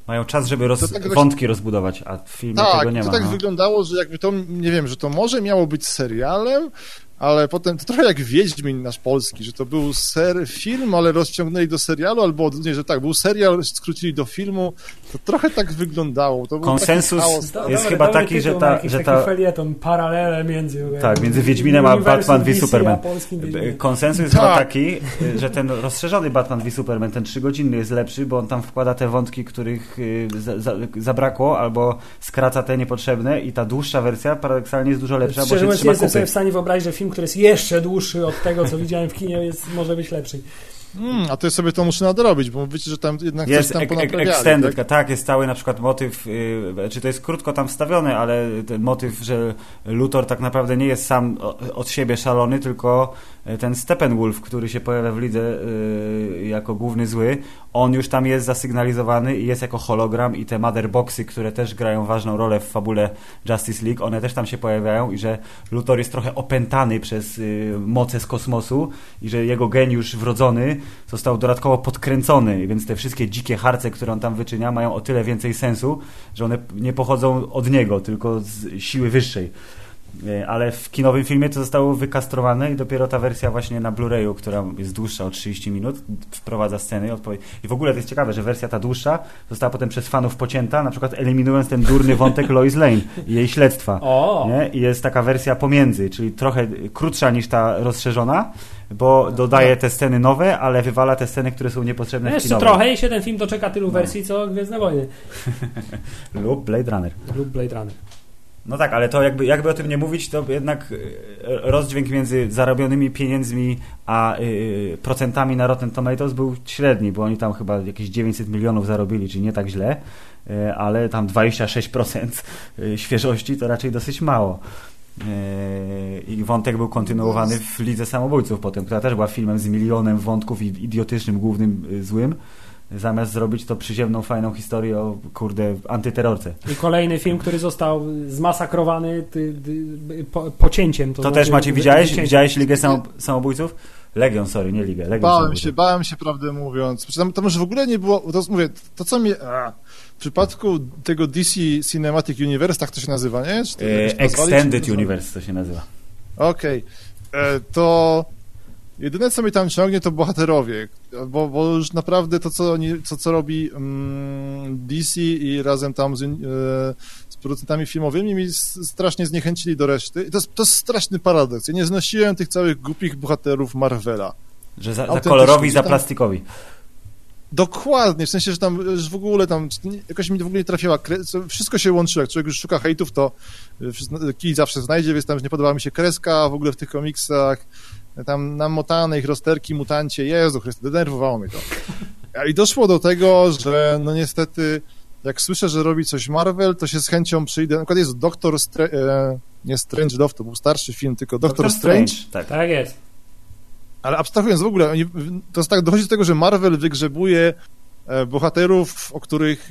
Mają czas, żeby roz... tak wątki rozbudować, a w filmie tak, tego nie ma. Tak, to tak no. wyglądało, że jakby to, nie wiem, że to może miało być serialem, ale potem to trochę jak Wiedźmin nasz polski, że to był ser, film, ale rozciągnęli do serialu, albo nie, że tak, był serial, skrócili do filmu, To trochę tak wyglądało. To konsensus jest Dobre, chyba taki, tytuł, że ta... Jakiś, że ta... taki felieton, paralele między... Tak, między Wiedźminem a Batman versus Superman. A konsensus jest tak. chyba taki, że ten rozszerzony Batman versus Superman, ten trzygodzinny jest lepszy, bo on tam wkłada te wątki, których za, za, zabrakło, albo skraca te niepotrzebne i ta dłuższa wersja paradoksalnie jest dużo lepsza, szczerze, bo się trzyma kupy. Jestem sobie w stanie wyobrazić, że film, który jest jeszcze dłuższy od tego, co widziałem w kinie, jest, może być lepszy. Hmm, a to sobie to muszę nadrobić, bo wiecie, że tam jednak jest coś tam ponaprawiali. Jest extended, tak? tak, jest cały na przykład motyw, yy, czy to jest krótko tam wstawione, ale ten motyw, że Luthor tak naprawdę nie jest sam od siebie szalony, tylko ten Steppenwolf, który się pojawia w lidze yy, jako główny zły, on już tam jest zasygnalizowany i jest jako hologram, i te mother boxy, które też grają ważną rolę w fabule Justice League, one też tam się pojawiają i że Luthor jest trochę opętany przez yy, moce z kosmosu i że jego geniusz wrodzony został dodatkowo podkręcony, więc te wszystkie dzikie harce, które on tam wyczynia, mają o tyle więcej sensu, że one nie pochodzą od niego, tylko z siły wyższej. Ale w kinowym filmie to zostało wykastrowane i dopiero ta wersja właśnie na Blu-rayu, która jest dłuższa o trzydzieści minut, wprowadza sceny i odpowiedzi. I w ogóle to jest ciekawe, że wersja ta dłuższa została potem przez fanów pocięta, na przykład eliminując ten durny wątek Lois Lane i jej śledztwa. Nie? I jest taka wersja pomiędzy, czyli trochę krótsza niż ta rozszerzona, bo dodaje te sceny nowe, ale wywala te sceny, które są niepotrzebne. No jeszcze trochę i się ten film doczeka tylu no. wersji, co Gwiezdne Wojny. Lub Blade Runner. Lub Blade Runner. No tak, ale to jakby, jakby o tym nie mówić, to jednak rozdźwięk między zarobionymi pieniędzmi a yy, procentami na Rotten Tomatoes był średni, bo oni tam chyba jakieś dziewięćset milionów zarobili, czyli nie tak źle, yy, ale tam dwadzieścia sześć procent świeżości to raczej dosyć mało. I wątek był kontynuowany w Lidze Samobójców potem, która też była filmem z milionem wątków i idiotycznym głównym złym, zamiast zrobić to przyziemną, fajną historię o, kurde, antyterrorce. I kolejny film, który został zmasakrowany ty, ty, po, pocięciem. To, to znaczy, też, Maciej, widziałeś? Widziałeś Ligę Samo, Samobójców? Legion, sorry, nie Ligę. Legion bałem się, bałem się, prawdę mówiąc. Tam, tam już w ogóle nie było... To, mówię, to co mnie... A. W przypadku tego D C Cinematic Universe, tak to się nazywa, nie? Czy to e, Extended nazwali? Universe to się nazywa. Okej. Okay. To jedyne, co mnie tam ciągnie, to bohaterowie, bo, bo już naprawdę to, co, oni, co, co robi mm, D C i razem tam z, e, z producentami filmowymi, mi strasznie zniechęcili do reszty. I to, to jest straszny paradoks. Ja nie znosiłem tych całych głupich bohaterów Marvela. Że za, za kolorowi i za plastikowi. Dokładnie, w sensie, że tam już w ogóle tam jakoś mi w ogóle nie trafiła, wszystko się łączyło, jak człowiek już szuka hejtów, to kij zawsze znajdzie, więc tam nie podobała mi się kreska w ogóle w tych komiksach, tam namotane ich rozterki, mutancie, Jezu Chryste, denerwowało mnie to. I doszło do tego, że no niestety, jak słyszę, że robi coś Marvel, to się z chęcią przyjdę, na przykład jest Doktor Strange, nie Strange Love, to był starszy film, tylko Doktor Strange. Tak, tak jest. Ale abstrahując w ogóle, to tak dochodzi do tego, że Marvel wygrzebuje bohaterów, o których,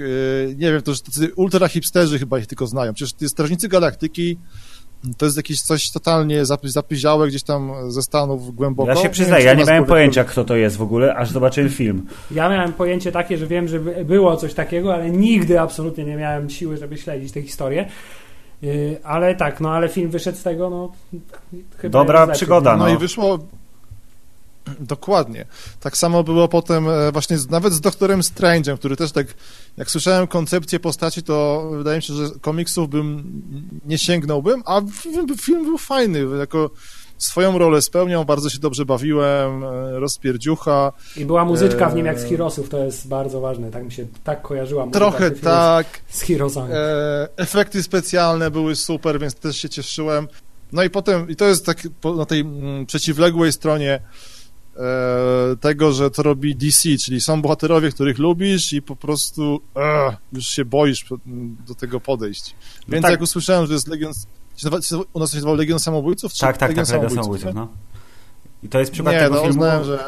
nie wiem, to już tacy ultra hipsterzy chyba ich tylko znają. Przecież te Strażnicy Galaktyki to jest jakieś coś totalnie zapyziałe gdzieś tam ze Stanów głęboko. Ja się przyznaję, ja nie miałem pojęcia, kto to jest w ogóle, aż zobaczyłem film. Ja miałem pojęcie takie, że wiem, że było coś takiego, ale nigdy absolutnie nie miałem siły, żeby śledzić tę historię. Ale tak, no ale film wyszedł z tego, no... Chyba dobra przygoda, no. No i wyszło... Dokładnie. Tak samo było potem właśnie z, nawet z Doktorem Strange'em, który też tak, jak słyszałem koncepcję postaci, to wydaje mi się, że komiksów bym nie sięgnąłbym, a film, film był fajny, jako swoją rolę spełniał, bardzo się dobrze bawiłem, rozpierdziucha. I była muzyczka w nim jak z Heroesów, to jest bardzo ważne, tak mi się tak kojarzyła. Trochę tak. Z Heroesami. Efekty specjalne były super, więc też się cieszyłem. No i potem, i to jest tak po, na tej m, przeciwległej stronie tego, że to robi D C, czyli są bohaterowie, których lubisz i po prostu uh, już się boisz do tego podejść. Więc no tak. Jak usłyszałem, że jest Legion... U nas się nazywał Legion Samobójców? Czy tak, tak, Legion tak, Legion Samobójców. Samobójców, no. I to jest przykład Nie, tego no, filmu, uznałem, że...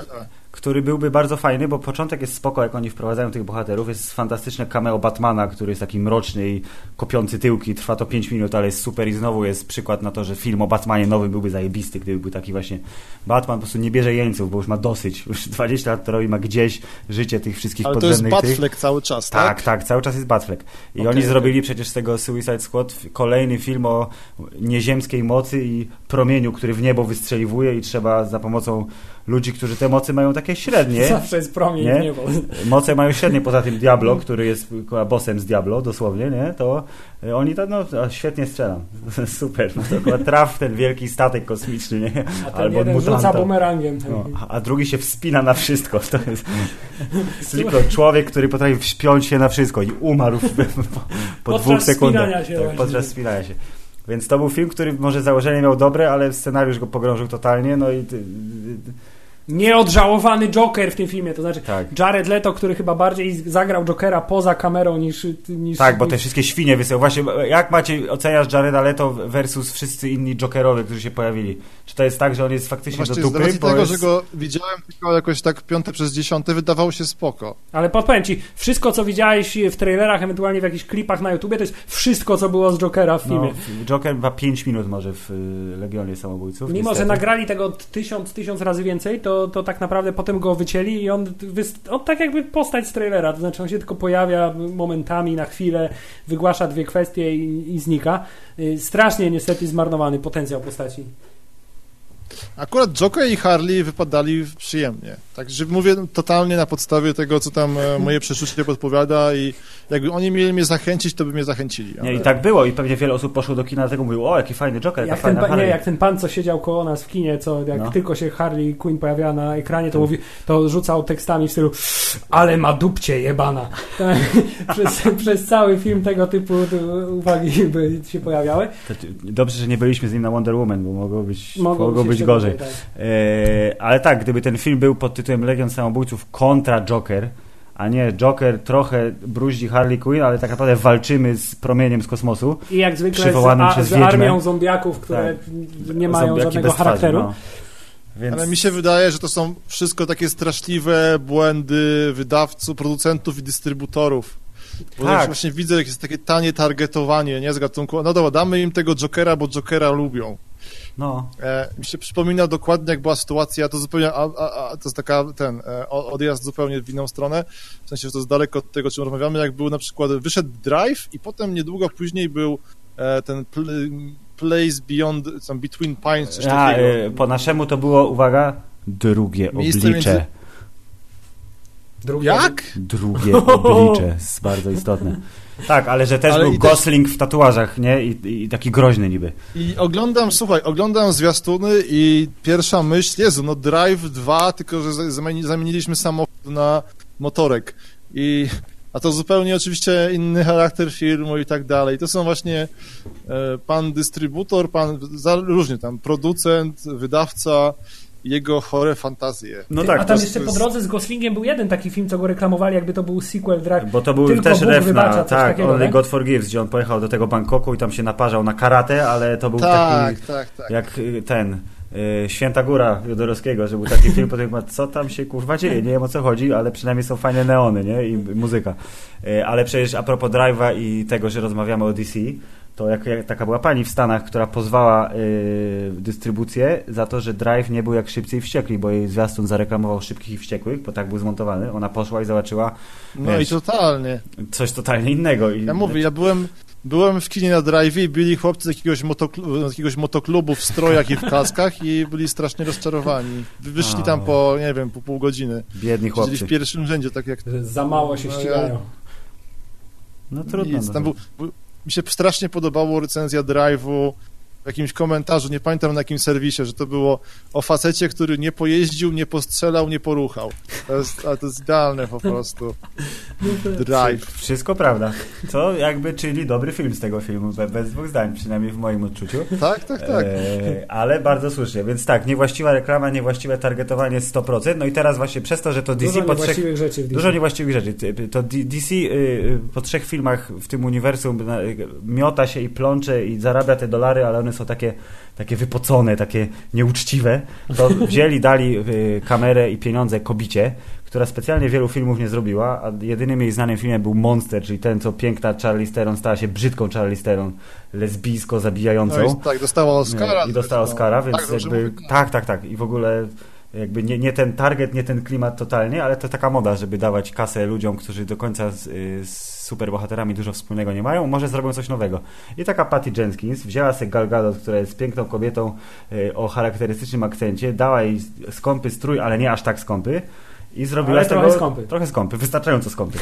który byłby bardzo fajny, bo początek jest spoko, jak oni wprowadzają tych bohaterów. Jest fantastyczne cameo Batmana, który jest taki mroczny i kopiący tyłki. Trwa to pięć minut, ale jest super i znowu jest przykład na to, że film o Batmanie nowym byłby zajebisty, gdyby był taki właśnie Batman, po prostu nie bierze jeńców, bo już ma dosyć. Już dwadzieścia lat to robi, ma gdzieś życie tych wszystkich ale podrzędnych. Ale to jest Batfleck cały czas, tak? Tak, tak, cały czas jest Batfleck. I okay, oni zrobili okay. przecież z tego Suicide Squad kolejny film o nieziemskiej mocy i promieniu, który w niebo wystrzeliwuje i trzeba za pomocą ludzi, którzy te mocy mają takie średnie. Zawsze jest promień nie? w niebo. Moce mają średnie, poza tym Diablo, który jest bossem z Diablo, dosłownie, nie? To oni tak, no świetnie strzelam. Super. No, traf ten wielki statek kosmiczny, nie? A ten albo jeden rzuca bumerangiem. No, a drugi się wspina na wszystko. To jest Slipknot, człowiek, który potrafi wspiąć się na wszystko i umarł w, po, po dwóch sekundach. Się tak, podczas wspinania się. Więc to był film, który może założenie miał dobre, ale scenariusz go pogrążył totalnie, no i... Nieodżałowany Joker w tym filmie, to znaczy tak. Jared Leto, który chyba bardziej zagrał Jokera poza kamerą niż... niż tak, bo te wszystkie świnie wysyłał. Właśnie, jak Maciej oceniasz Jareda Leto versus wszyscy inni Jokerowie, którzy się pojawili? Czy to jest tak, że on jest faktycznie Właśnie, do dupy? Właśnie, z racji tego, jest... że go widziałem tylko jakoś tak piąte przez dziesiąte, wydawało się spoko. Ale podpowiem ci, wszystko co widziałeś w trailerach, ewentualnie w jakichś klipach na YouTubie, to jest wszystko, co było z Jokera w filmie. No, Joker ma pięć minut może w Legionie Samobójców. Mimo, niestety. Że nagrali tego tysiąc, tysiąc razy więcej, to To, to tak naprawdę potem go wycięli i on, wyst- on tak jakby postać z trailera, to znaczy on się tylko pojawia momentami, na chwilę, wygłasza dwie kwestie i, i znika. Strasznie niestety zmarnowany potencjał postaci. Akurat Joker i Harley wypadali przyjemnie. Także mówię totalnie na podstawie tego, co tam moje przeczucie podpowiada i jakby oni mieli mnie zachęcić, to by mnie zachęcili. Ale... Nie, i tak było i pewnie wiele osób poszło do kina dlatego mówiło, o, jaki fajny Joker, jaka jak fajna ten pa- Nie, jak ten pan, co siedział koło nas w kinie, co jak no. tylko się Harley Quinn pojawiała na ekranie, to mówi, to rzucał tekstami w stylu ale ma dupcie jebana. przez, przez cały film tego typu uwagi by się pojawiały. To, dobrze, że nie byliśmy z nim na Wonder Woman, bo mogło być, mogło mogło być gorzej. Tak. E, ale tak, gdyby ten film był pod tytułem Legion Samobójców kontra Joker, a nie Joker trochę bruździ Harley Quinn, ale tak naprawdę walczymy z promieniem z kosmosu. I jak zwykle z, a, z armią zombiaków, które tak. nie mają Zombiaki żadnego charakteru. No. Więc... Ale mi się wydaje, że to są wszystko takie straszliwe błędy wydawców, producentów i dystrybutorów. Bo tak. Właśnie widzę, jak jest takie tanie targetowanie, nie? Z gatunku, no dobra, damy im tego Jokera, bo Jokera lubią. No. E, mi się przypomina dokładnie, jak była sytuacja, to zupełnie, a, a, a, to jest taka ten e, odjazd zupełnie w inną stronę, w sensie, że to jest daleko od tego, o czym rozmawiamy, jak był na przykład, wyszedł Drive i potem niedługo później był e, ten pl, Place Beyond, tam Between Pines, coś a, takiego. E, po naszemu to było, uwaga, drugie Miejsce oblicze. Między... Drugie, jak? Drugie oblicze, jest bardzo istotne. Tak, ale że też ale był Gosling też... w tatuażach, nie? I, I taki groźny niby. I oglądam, słuchaj, oglądam zwiastuny i pierwsza myśl, Jezu, no Drive dwa, tylko że zamieniliśmy samochód na motorek. I, a to zupełnie oczywiście inny charakter filmu i tak dalej. To są właśnie e, pan dystrybutor, pan, za, różnie tam, producent, wydawca... jego chore fantazje. No tak, a tam jeszcze jest... po drodze z Goslingiem był jeden taki film, co go reklamowali, jakby to był sequel Drive. Bo to był Tylko też ref na tak, Only God Forgives, gdzie on pojechał do tego Bangkoku i tam się naparzał na karate, ale to był tak, taki tak, tak. jak ten y, Święta Góra Jodorowskiego, że był taki film, po tym, co tam się kurwa dzieje, nie wiem o co chodzi, ale przynajmniej są fajne neony, nie? I muzyka. Y, ale przecież a propos Drive'a i tego, że rozmawiamy o D C, to jak, jak taka była pani w Stanach, która pozwała yy, dystrybucję za to, że Drive nie był jak Szybcy i Wściekli, bo jej zwiastun zareklamował Szybkich i Wściekłych, bo tak był zmontowany. Ona poszła i zobaczyła... No wiesz, i totalnie. Coś totalnie innego. I, ja mówię, ja byłem... Byłem w kinie na Drive i byli chłopcy z jakiegoś, motoklu- z jakiegoś motoklubu w strojach i w kaskach i byli strasznie rozczarowani. Wyszli tam po, nie wiem, po pół godziny. Biedni chłopcy. Siedzieli w pierwszym rzędzie, tak jak... Za mało się ścigają. No trudno. Nic, tam był, był, mi się strasznie podobało recenzja Drive'u w jakimś komentarzu, nie pamiętam na jakim serwisie, że to było o facecie, który nie pojeździł, nie postrzelał, nie poruchał. To jest, ale to jest idealne po prostu. Drive. Wszystko prawda. Co jakby czyli dobry film z tego filmu, bez dwóch zdań, przynajmniej w moim odczuciu. Tak, tak, tak. E, ale bardzo słusznie, więc tak, niewłaściwa reklama, niewłaściwe targetowanie sto procent, no i teraz właśnie przez to, że to D C... Dużo po niewłaściwych trzech... rzeczy. Dużo niewłaściwych rzeczy. To D C y, po trzech filmach w tym uniwersum miota się i plącze i zarabia te dolary, ale one są takie, takie wypocone, takie nieuczciwe, to wzięli, dali y, kamerę i pieniądze kobicie, która specjalnie wielu filmów nie zrobiła, a jedynym jej znanym filmem był Monster, czyli ten, co piękna Charlize Theron stała się brzydką Charlize Theron, lesbijsko zabijającą. No i tak, dostała Oscara. I dostała Oscara, więc tak, jakby... Tak, tak, tak. I w ogóle jakby nie, nie ten target, nie ten klimat totalnie, ale to taka moda, żeby dawać kasę ludziom, którzy do końca z, z superbohaterami dużo wspólnego nie mają, może zrobią coś nowego. I taka Patty Jenkins wzięła sobie Gal Gadot, która jest piękną kobietą o charakterystycznym akcencie, dała jej skąpy strój, ale nie aż tak skąpy, i zrobiła ale z tego trochę skąpy. trochę skąpy, wystarczająco skąpy.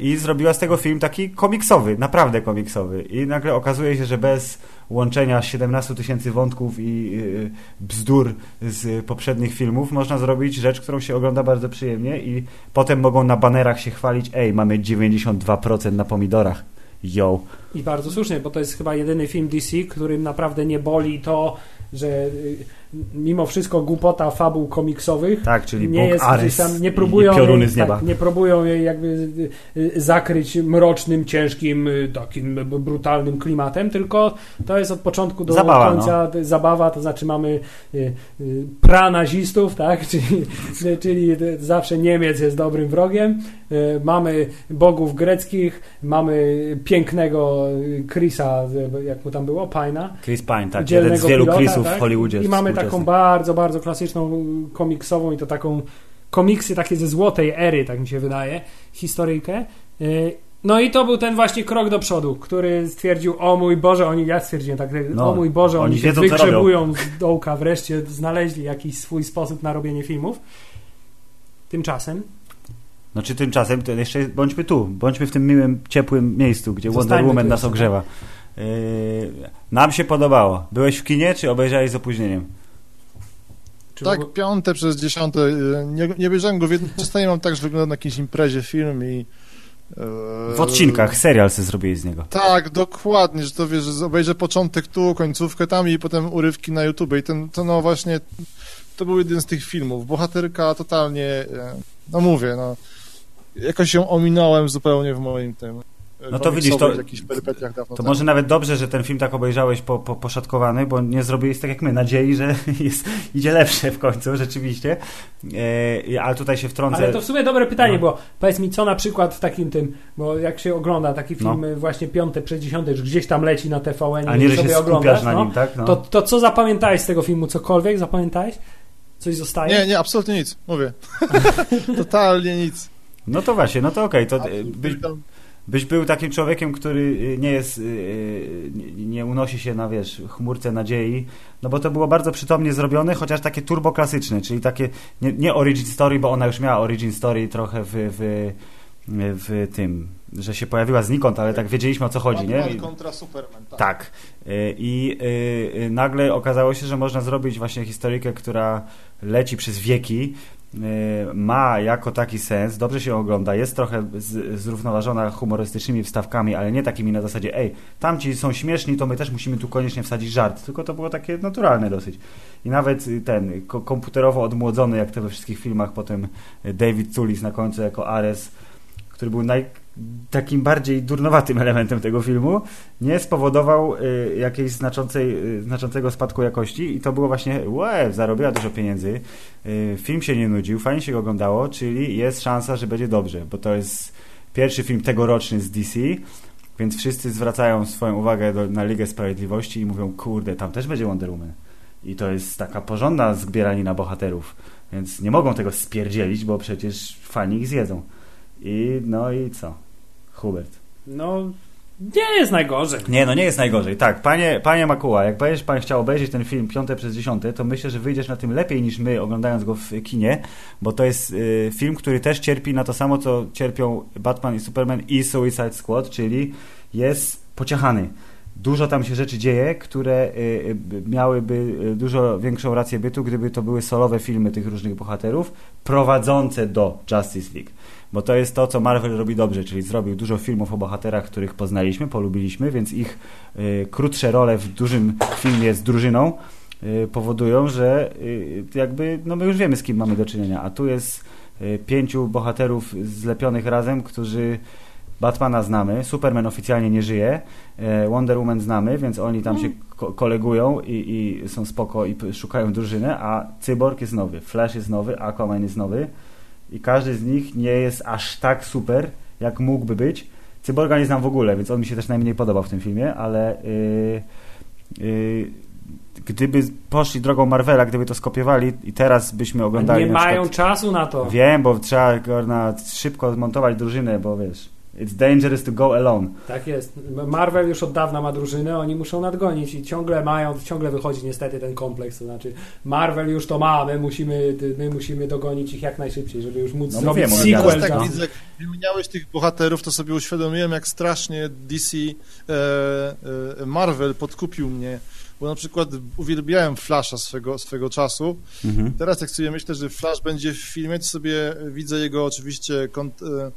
I zrobiła z tego film taki komiksowy, naprawdę komiksowy. I nagle okazuje się, że bez łączenia siedemnastu tysięcy wątków i bzdur z poprzednich filmów można zrobić rzecz, którą się ogląda bardzo przyjemnie i potem mogą na banerach się chwalić: ej, mamy dziewięćdziesiąt dwa procent na pomidorach. Yo. I bardzo słusznie, bo to jest chyba jedyny film D C, którym naprawdę nie boli to, że mimo wszystko głupota fabuł komiksowych, tak, czyli nie Bóg jest Ares tam, nie próbują i pioruny z nieba. Tak, nie próbują jej jakby zakryć mrocznym, ciężkim, takim brutalnym klimatem, tylko to jest od początku do zabawa, końca no. zabawa, to znaczy mamy pranazistów, tak? Czyli, czyli zawsze Niemiec jest dobrym wrogiem, mamy bogów greckich, mamy pięknego Chrisa, jak mu tam było, Pine'a. Chris Pine, tak, jeden z wielu pilota, Chrisów tak? w Hollywoodzie. I mamy taką bardzo, bardzo klasyczną komiksową i to taką komiksy takie ze złotej ery, tak mi się wydaje, historyjkę. No i to był ten właśnie krok do przodu, który stwierdził, o mój Boże, oni, ja stwierdziłem tak, no, o mój Boże, oni, oni się wygrzebują z dołka, wreszcie znaleźli jakiś swój sposób na robienie filmów. Tymczasem Znaczy tymczasem, to jeszcze bądźmy tu, bądźmy w tym miłym, ciepłym miejscu, gdzie Zostańmy Wonder Woman nas jeszcze, ogrzewa. Yy, nam się podobało. Byłeś w kinie, czy obejrzałeś z opóźnieniem? Tak, było... piąte przez dziesiąte. Nie, nie obejrzałem go, czasami mam tak, że wygląda na jakiejś imprezie film i... W odcinkach, serial sobie zrobiłeś z niego. Tak, dokładnie, że to wiesz, że obejrzę początek tu, końcówkę tam i potem urywki na YouTube i ten, to no właśnie, to był jeden z tych filmów. Bohaterka totalnie, no mówię, no jakoś ją ominąłem zupełnie w moim tym. No to widzisz, to, to może nawet dobrze, że ten film tak obejrzałeś po, po, poszatkowany, bo nie zrobiłeś tak jak my, nadziei, że jest, idzie lepsze w końcu, rzeczywiście. E, ale tutaj się wtrącę. Ale to w sumie dobre pytanie, no. Bo powiedz mi, co na przykład w takim tym, bo jak się ogląda taki film no. właśnie piąte, przeddziesiąte, już gdzieś tam leci na T V N, a nie, że sobie się oglądasz na nim, no, tak? No. To, to co zapamiętałeś z tego filmu? Cokolwiek zapamiętałeś? Coś zostaje? Nie, nie, absolutnie nic, mówię. Totalnie nic. No to właśnie, no to okej, okay, to... By... Byś był takim człowiekiem, który nie jest, nie unosi się na, wiesz, chmurce nadziei, no bo to było bardzo przytomnie zrobione, chociaż takie turbo klasyczne, czyli takie, nie, nie origin story, bo ona już miała origin story trochę w, w, w tym, że się pojawiła znikąd, ale tak wiedzieliśmy, o co chodzi, nie? Batman kontra Superman, tak. Tak. I nagle okazało się, że można zrobić właśnie historyjkę, która leci przez wieki, ma jako taki sens, dobrze się ogląda, jest trochę z, zrównoważona humorystycznymi wstawkami, ale nie takimi na zasadzie ej, tamci są śmieszni, to my też musimy tu koniecznie wsadzić żart, tylko to było takie naturalne dosyć. I nawet ten ko- komputerowo odmłodzony, jak to we wszystkich filmach, potem David Tullis na końcu jako Ares, który był naj... takim bardziej durnowatym elementem tego filmu, nie spowodował y, jakiejś znaczącej, y, znaczącego spadku jakości i to było właśnie łe, zarobiła dużo pieniędzy, y, film się nie nudził, fajnie się go oglądało, czyli jest szansa, że będzie dobrze, bo to jest pierwszy film tegoroczny z D C, więc wszyscy zwracają swoją uwagę do, na Ligę Sprawiedliwości i mówią, kurde, tam też będzie Wonder Woman i to jest taka porządna zbieranina bohaterów, więc nie mogą tego spierdzielić, bo przecież fani ich zjedzą. I no i co? Hubert. No, nie jest najgorzej. Nie, no nie jest najgorzej. Tak, panie, panie Makuła, jak będziesz pan chciał obejrzeć ten film piąte przez dziesiąte, to myślę, że wyjdziesz na tym lepiej niż my, oglądając go w kinie, bo to jest y, film, który też cierpi na to samo, co cierpią Batman i Superman i Suicide Squad, czyli jest pociachany. Dużo tam się rzeczy dzieje, które y, miałyby dużo większą rację bytu, gdyby to były solowe filmy tych różnych bohaterów, prowadzące do Justice League. Bo to jest to, co Marvel robi dobrze, czyli zrobił dużo filmów o bohaterach, których poznaliśmy, polubiliśmy, więc ich y, krótsze role w dużym filmie z drużyną y, powodują, że y, jakby, no my już wiemy, z kim mamy do czynienia, a tu jest y, pięciu bohaterów zlepionych razem, którzy Batmana znamy, Superman oficjalnie nie żyje, y, Wonder Woman znamy, więc oni tam się ko- kolegują i, i są spoko i szukają drużyny, a Cyborg jest nowy, Flash jest nowy, Aquaman jest nowy, i każdy z nich nie jest aż tak super, jak mógłby być. Cyborga nie znam w ogóle, więc on mi się też najmniej podobał w tym filmie, ale yy, yy, gdyby poszli drogą Marvela, gdyby to skopiowali i teraz byśmy oglądali... Nie mają przykład, czasu na to. Wiem, bo trzeba na, szybko zmontować drużynę, bo wiesz... It's dangerous to go alone. Tak jest. Marvel już od dawna ma drużynę, oni muszą nadgonić i ciągle mają, ciągle wychodzi niestety ten kompleks, to znaczy Marvel już to ma, my musimy, my musimy dogonić ich jak najszybciej, żeby już móc no, zrobić no, wiem, sequel. Tak widzę, jak wymieniałeś tych bohaterów, to sobie uświadomiłem, jak strasznie D C e, Marvel podkupił mnie, bo na przykład uwielbiałem Flasha swego, swego czasu. Mhm. Teraz jak sobie myślę, że Flash będzie w filmie, to sobie widzę jego oczywiście kont-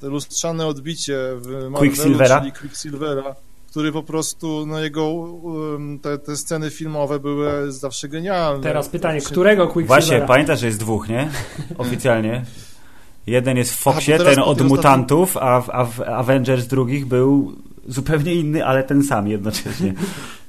te lustrzane odbicie w Marvelu, czyli Quicksilvera, który po prostu, no jego um, te, te sceny filmowe były zawsze genialne. Teraz pytanie, właśnie, którego Quicksilvera? Właśnie, pamiętasz, że jest dwóch, nie? Oficjalnie. Jeden jest w Foxie, a, ten od Mutantów, a w, a w Avengers drugich był zupełnie inny, ale ten sam jednocześnie.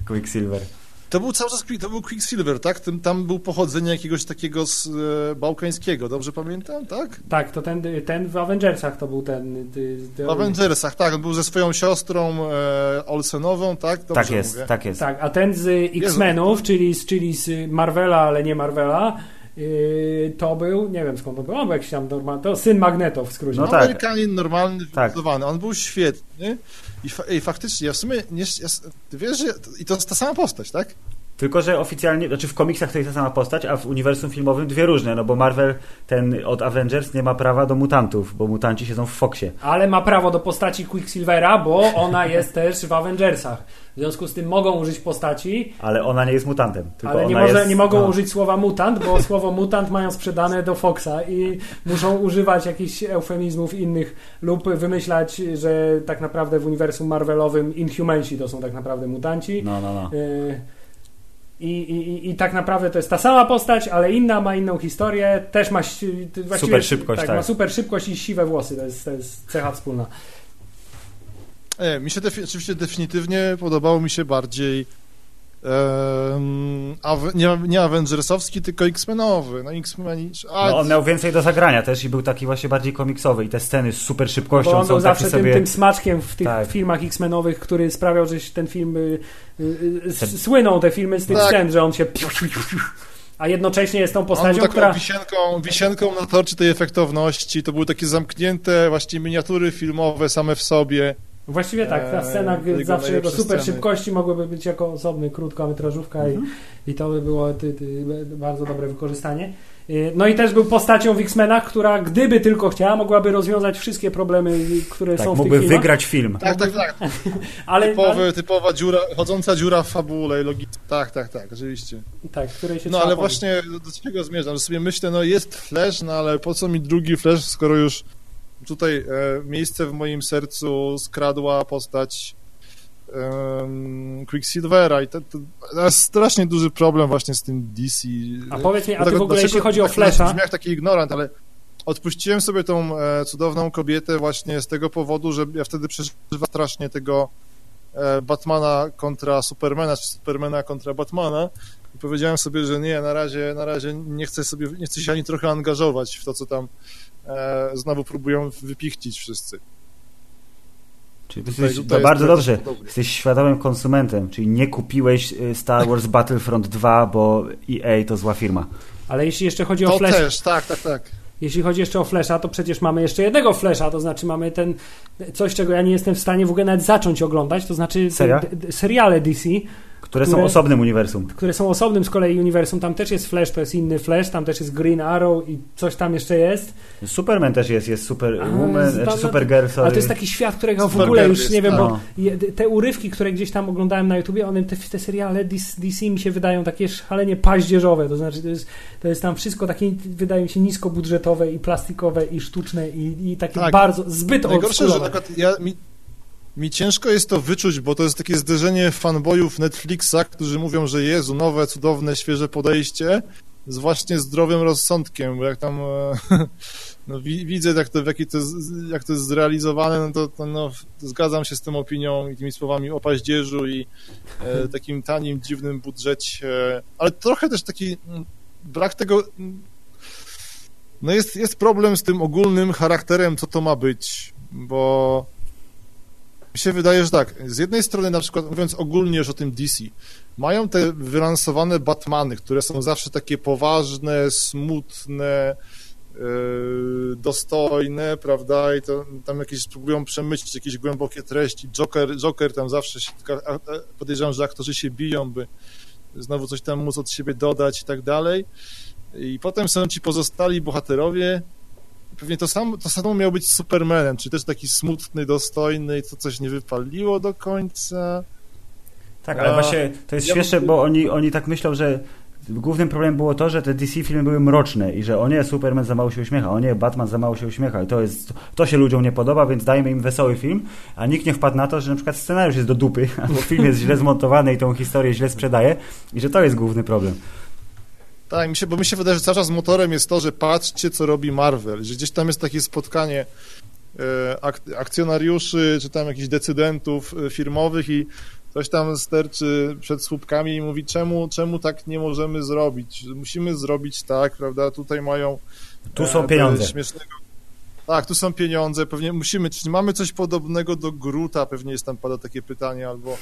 Quicksilver. To był cały czas to był Quicksilver, tak? Tym, tam był pochodzenie jakiegoś takiego z, e, bałkańskiego, dobrze pamiętam, tak? Tak, to ten, ten w Avengersach to był ten... Ty, ty... W Avengersach, tak, on był ze swoją siostrą e, Olsenową, tak? Dobrze tak jest, mówię. tak jest. Tak, a ten z X-Menów, czyli, czyli z Marvela, ale nie Marvela, yy, to był, nie wiem skąd to był, on był jakiś tam normalny, to syn Magneto w skrócie. No, no tak. Amerykanin normalny, tak. Wybudowany, on był świetny. I, fa- I faktycznie, ja w sumie, nie, ja, ty wiesz, że i to jest ta sama postać, tak? Tylko, że oficjalnie, znaczy w komiksach to jest ta sama postać, a w uniwersum filmowym dwie różne, no bo Marvel, ten od Avengers nie ma prawa do mutantów, bo mutanci siedzą w Foxie. Ale ma prawo do postaci Quicksilvera, bo ona jest też w Avengersach. W związku z tym mogą użyć postaci. Ale ona nie jest mutantem. Tylko ale nie, ona może, jest, nie mogą no. użyć słowa mutant, bo słowo mutant mają sprzedane do Foxa i muszą używać jakichś eufemizmów innych lub wymyślać, że tak naprawdę w uniwersum Marvelowym Inhumansi to są tak naprawdę mutanci. No, no, no. Y- I, i, I tak naprawdę to jest ta sama postać, ale inna, ma inną historię, też ma super szybkość, tak, tak. ma super szybkość i siwe włosy, to jest, to jest cecha wspólna. E, mi się def, oczywiście definitywnie podobało mi się bardziej um, aw, nie, nie Avengersowski, tylko X-Menowy. No, X-Men, a... no, on miał więcej do zagrania też i był taki właśnie bardziej komiksowy i te sceny z super szybkością. No, on był są zawsze tym, sobie... tym smaczkiem w tych tak. filmach X-Menowych, który sprawiał, że się ten film... słyną te filmy z tych tak. scen, że on się a jednocześnie jest tą postacią, taką która... wisienką, wisienką na torcie tej efektowności, to były takie zamknięte właśnie miniatury filmowe same w sobie. Właściwie tak, na scenach eee, zawsze jego super sceny. Szybkości mogłyby być jako osobny krótkometrażówka mhm. i, i to by było ty, ty, bardzo dobre wykorzystanie. No i też był postacią w X-Menach, która gdyby tylko chciała, mogłaby rozwiązać wszystkie problemy, które tak, są w tych filmach. Tak, mógłby wygrać film. Tak, tak, tak. ale, Typowy, ale... Typowa dziura, chodząca dziura w fabule i logice. Tak, tak, tak, oczywiście. Tak, której się no ale powiedzieć. Właśnie do czego zmierzam, że sobie myślę, no jest Flash, no ale po co mi drugi Flash, skoro już tutaj e, miejsce w moim sercu skradła postać Quicksilvera i to, to, to jest strasznie duży problem właśnie z tym D C. A powiedz mi, a ty w ogóle jeśli chodzi o Flasha... Brzmi jak taki ignorant, ale odpuściłem sobie tą cudowną kobietę właśnie z tego powodu, że ja wtedy przeżywałem strasznie tego Batmana kontra Supermana, czy Supermana kontra Batmana i powiedziałem sobie, że nie, na razie, na razie nie chcę sobie, nie chcę się ani trochę angażować w to, co tam e, znowu próbują wypichcić wszyscy. Czyli ty jesteś, no bardzo dobrze, dobry. Jesteś świadomym konsumentem, czyli nie kupiłeś Star Wars Battlefront dwa, bo E A to zła firma. Ale jeśli jeszcze chodzi o to Flash... To też, tak, tak, tak. Jeśli chodzi jeszcze o Flasha, to przecież mamy jeszcze jednego Flasha, to znaczy mamy ten coś, czego ja nie jestem w stanie w ogóle nawet zacząć oglądać, to znaczy d- d- seriale D C... Które, które są osobnym uniwersum. Które są osobnym z kolei uniwersum. Tam też jest Flash, to jest inny Flash, tam też jest Green Arrow i coś tam jeszcze jest. Superman też jest, jest Superwoman, czy Supergirl. Sorry. Ale to jest taki świat, którego Super w ogóle Girl już jest, nie wiem, no. bo te urywki, które gdzieś tam oglądałem na YouTubie, one te, te seriale D C mi się wydają takie szalenie paździerzowe, to znaczy to jest, to jest tam wszystko takie, wydaje mi się, niskobudżetowe i plastikowe i sztuczne i, i takie tak. bardzo, zbyt najgorsze, że na przykład ja mi... Mi ciężko jest to wyczuć, bo to jest takie zderzenie fanboyów Netflixa, którzy mówią, że Jezu, nowe, cudowne, świeże podejście z właśnie zdrowym rozsądkiem, bo jak tam no, widzę, jak to, jak to jest, jak to jest zrealizowane, no to, to no, zgadzam się z tą opinią i tymi słowami o paździerzu i e, takim tanim, dziwnym budżecie, ale trochę też taki brak tego... No jest, jest problem z tym ogólnym charakterem, co to ma być, bo... Mi się wydaje, że tak, z jednej strony na przykład, mówiąc ogólnie już o tym D C, mają te wylansowane Batmany, które są zawsze takie poważne, smutne, yy, dostojne, prawda, i to, tam jakieś próbują przemyśleć jakieś głębokie treści. Joker, Joker tam zawsze się, podejrzewam, że aktorzy się biją, by znowu coś tam móc od siebie dodać i tak dalej. I potem są ci pozostali bohaterowie. Pewnie to samo, to samo miało być z Supermanem, czyli też taki smutny, dostojny i to coś nie wypaliło do końca. Tak, ale A, właśnie to jest ja świeże, bym... bo oni, oni tak myślą, że głównym problemem było to, że te D C filmy były mroczne i że o nie, Superman za mało się uśmiecha, o nie, Batman za mało się uśmiecha i to jest, to się ludziom nie podoba, więc dajmy im wesoły film, a nikt nie wpadł na to, że na przykład scenariusz jest do dupy, albo film jest źle zmontowany i tą historię źle sprzedaje i że to jest główny problem. Tak, mi się, bo mi się wydaje, że cały czas motorem jest to, że patrzcie, co robi Marvel, że gdzieś tam jest takie spotkanie ak- akcjonariuszy, czy tam jakichś decydentów firmowych i ktoś tam sterczy przed słupkami i mówi, czemu, czemu tak nie możemy zrobić? Musimy zrobić tak, prawda? Tutaj mają... Tu są e, pieniądze. Śmiesznego... Tak, tu są pieniądze, pewnie musimy... Czy mamy coś podobnego do Gruta? Pewnie jest tam, pada takie pytanie, albo...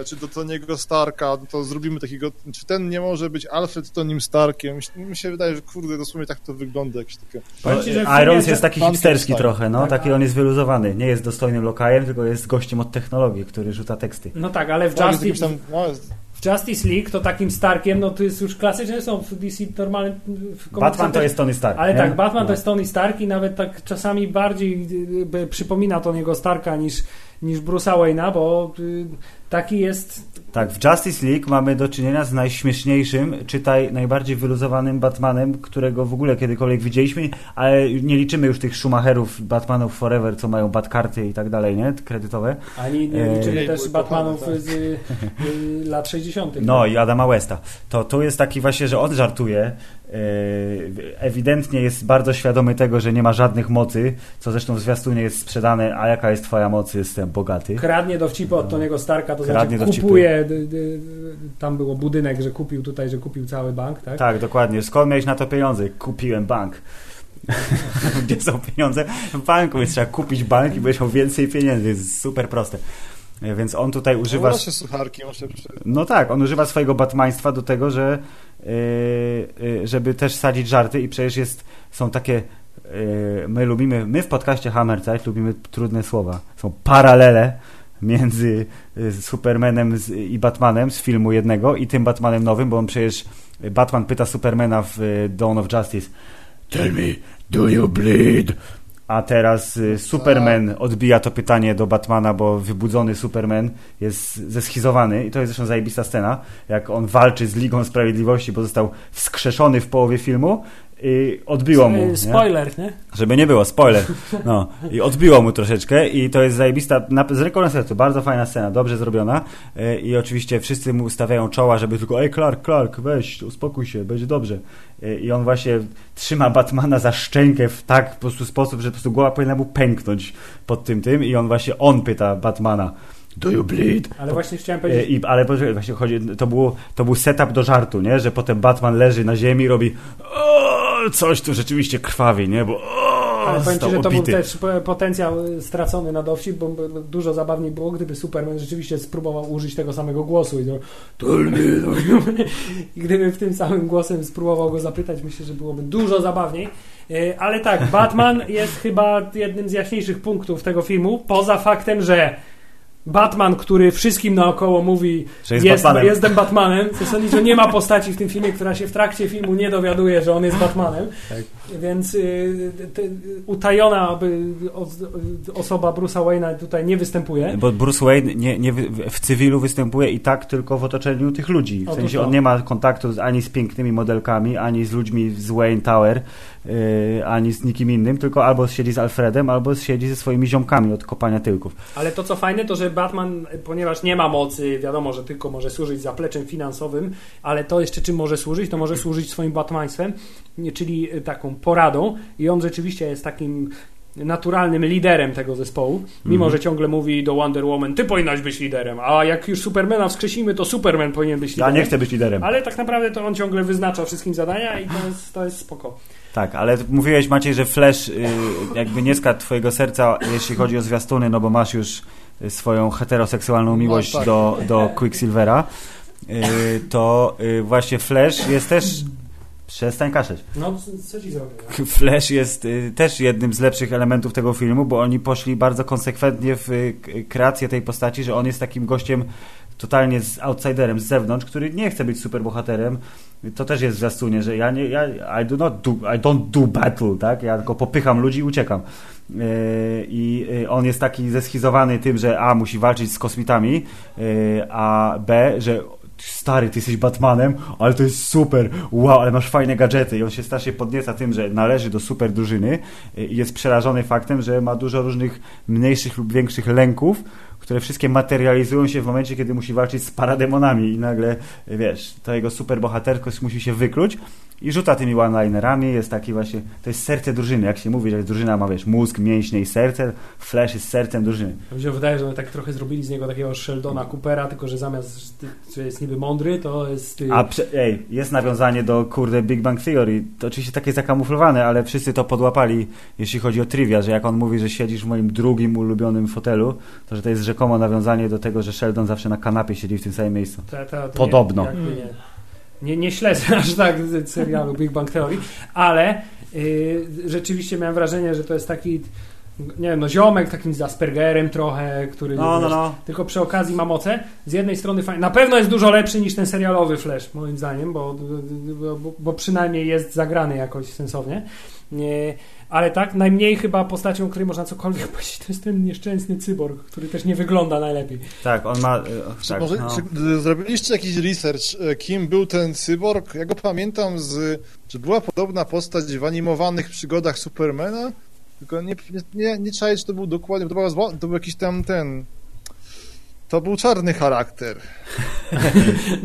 E, czy do Tony'ego Starka, to zrobimy takiego, czy ten nie może być Alfred Tonym Starkiem, mi, mi się wydaje, że kurde, dosłownie tak to wygląda, jakieś takie... No, Irons jest taki hipsterski trochę, no, tak? Taki on jest wyluzowany, nie jest dostojnym lokajem, tylko jest gościem od technologii, który rzuca teksty. No tak, ale w Justice, tam, no, w Justice League to takim Starkiem, no to jest już klasyczne, są w D C normalne... W Batman to jest Tony Stark. Ale nie? tak, Batman no. to jest Tony Stark i nawet tak czasami bardziej by, przypomina Tony'ego Starka niż niż Bruce'a Wayne'a, bo taki jest... Tak, w Justice League mamy do czynienia z najśmieszniejszym, czytaj najbardziej wyluzowanym Batmanem, którego w ogóle kiedykolwiek widzieliśmy, ale nie liczymy już tych Schumacherów, Batmanów Forever, co mają Batkarty i tak dalej, nie? Kredytowe. Ani nie liczymy e... też Batmanów kochane, tak? z y, lat sześćdziesiątych. No tak? I Adama Westa. To tu jest taki właśnie, że on żartuje, ewidentnie jest bardzo świadomy tego, że nie ma żadnych mocy, co zresztą w zwiastunie jest sprzedane, a jaka jest twoja moc, jestem bogaty. Kradnie dowcipy od Tony'ego Starka, to Kradnie znaczy kupuje, d, d, tam było budynek, że kupił tutaj, że kupił cały bank, tak? Tak, dokładnie. Skąd miałeś na to pieniądze? Kupiłem bank. Gdzie są pieniądze? W banku, więc trzeba kupić bank i będziesz miał więcej pieniędzy, jest super proste. Więc on tutaj używa... No, sucharki, muszę no tak, on używa swojego batmaństwa do tego, że yy, żeby też sadzić żarty i przecież jest, są takie yy, my lubimy, my w podcaście Hammerzeit lubimy trudne słowa. Są paralele między Supermanem z, i Batmanem z filmu jednego i tym Batmanem nowym, bo on przecież Batman pyta Supermana w Dawn of Justice Tell me, do you bleed? A teraz Superman odbija to pytanie do Batmana, bo wybudzony Superman jest zeschizowany i to jest zresztą zajebista scena, jak on walczy z Ligą Sprawiedliwości, bo został wskrzeszony w połowie filmu i odbiło mu. Spoiler, nie? nie? Żeby nie było, spoiler. No. I odbiło mu troszeczkę i to jest zajebista, z ręką na sercu, bardzo fajna scena, dobrze zrobiona i oczywiście wszyscy mu stawiają czoła, żeby tylko ej Clark, Clark, weź, uspokój się, będzie dobrze. I on właśnie trzyma Batmana za szczękę w tak po prostu sposób, że po prostu głowa powinna mu pęknąć pod tym tym i on właśnie, on pyta Batmana do you bleed? Ale właśnie chciałem powiedzieć... I, ale właśnie chodzi, to, było, to był setup do żartu, nie? Że potem Batman leży na ziemi i robi o, coś tu rzeczywiście krwawi, nie? Bo o, ale powiem ci, że to obity. Był też potencjał stracony na dowcip, bo dużo zabawniej było, gdyby Superman rzeczywiście spróbował użyć tego samego głosu i, to, i gdyby w tym samym głosem spróbował go zapytać, myślę, że byłoby dużo zabawniej. Ale tak, Batman jest chyba jednym z jaśniejszych punktów tego filmu, poza faktem, że Batman, który wszystkim naokoło mówi że jest jest, Batmanem. Jestem Batmanem, zasadniczo nie ma postaci w tym filmie, która się w trakcie filmu nie dowiaduje, że on jest Batmanem, tak. Więc y, te, utajona aby, o, osoba Bruce'a Wayne'a tutaj nie występuje, bo Bruce Wayne nie, nie w cywilu występuje i tak tylko w otoczeniu tych ludzi, w sensie on nie ma kontaktu z, ani z pięknymi modelkami, ani z ludźmi z Wayne Tower, Yy, ani z nikim innym, tylko albo siedzi z Alfredem, albo siedzi ze swoimi ziomkami od kopania tyłków. Ale to co fajne, to że Batman, ponieważ nie ma mocy, wiadomo, że tylko może służyć zapleczem finansowym, ale to jeszcze czym może służyć, to może służyć swoim batmaństwem, czyli taką poradą i on rzeczywiście jest takim naturalnym liderem tego zespołu, mimo, mm-hmm. że ciągle mówi do Wonder Woman ty powinnaś być liderem, a jak już Supermana wskrzesimy, to Superman powinien być liderem. Ja nie chcę być liderem. Ale tak naprawdę to on ciągle wyznacza wszystkim zadania i to jest, to jest spoko. Tak, ale mówiłeś, Maciej, że Flash yy, jakby nie skradł twojego serca, jeśli chodzi o zwiastuny, no bo masz już swoją heteroseksualną miłość no, tak. do, do Quicksilvera. to właśnie Flash jest też... Przestań kaszeć. No, co ci zrobię? Flash jest też jednym z lepszych elementów tego filmu, bo oni poszli bardzo konsekwentnie w kreację tej postaci, że on jest takim gościem totalnie z outsiderem z zewnątrz, który nie chce być superbohaterem. To też jest w zwiastunie, że ja nie, ja, I do not do, I don't do battle, tak? Ja tylko popycham ludzi i uciekam. Yy, I on jest taki zeschizowany tym, że a, musi walczyć z kosmitami, yy, a b, że stary, ty jesteś Batmanem, ale to jest super, wow, ale masz fajne gadżety. I on się strasznie podnieca tym, że należy do super drużyny i jest przerażony faktem, że ma dużo różnych mniejszych lub większych lęków, które wszystkie materializują się w momencie, kiedy musi walczyć z parademonami i nagle, wiesz, to jego superbohaterkość musi się wykluć i rzuca tymi one-linerami, jest taki właśnie, to jest serce drużyny, jak się mówi, że drużyna ma, wiesz, mózg, mięśnie i serce, Flash jest sercem drużyny. Mi się wydaje, że one tak trochę zrobili z niego takiego Sheldona Coopera, tylko że zamiast, że jest niby mądry, to jest... A, ej, jest nawiązanie do, kurde, Big Bang Theory, to oczywiście takie zakamuflowane, ale wszyscy to podłapali, jeśli chodzi o trivia, że jak on mówi, że siedzisz w moim drugim ulubionym fotelu, to że to jest rzecz komo nawiązanie do tego, że Sheldon zawsze na kanapie siedzi w tym samym miejscu. Ta, ta, Podobno. Nie, nie. Nie, nie śledzę aż tak serialu Big Bang Theory, ale yy, rzeczywiście miałem wrażenie, że to jest taki, nie wiem, no ziomek takim z Aspergerem trochę, który no, no, no. tylko przy okazji ma moce. Z jednej strony fajnie, na pewno jest dużo lepszy niż ten serialowy Flash, moim zdaniem, bo, bo, bo przynajmniej jest zagrany jakoś sensownie. Nie, ale tak, najmniej chyba postacią, której można cokolwiek powiedzieć, to jest ten nieszczęsny cyborg, który też nie wygląda najlepiej. Tak, on ma... Czy, tak, może, no. czy zrobiliście jakiś research, kim był ten cyborg? Ja go pamiętam z... Czy była podobna postać w animowanych przygodach Supermana? Tylko nie, nie, nie czaję, czy to był dokładnie... To był, to był jakiś tam ten... To był czarny charakter.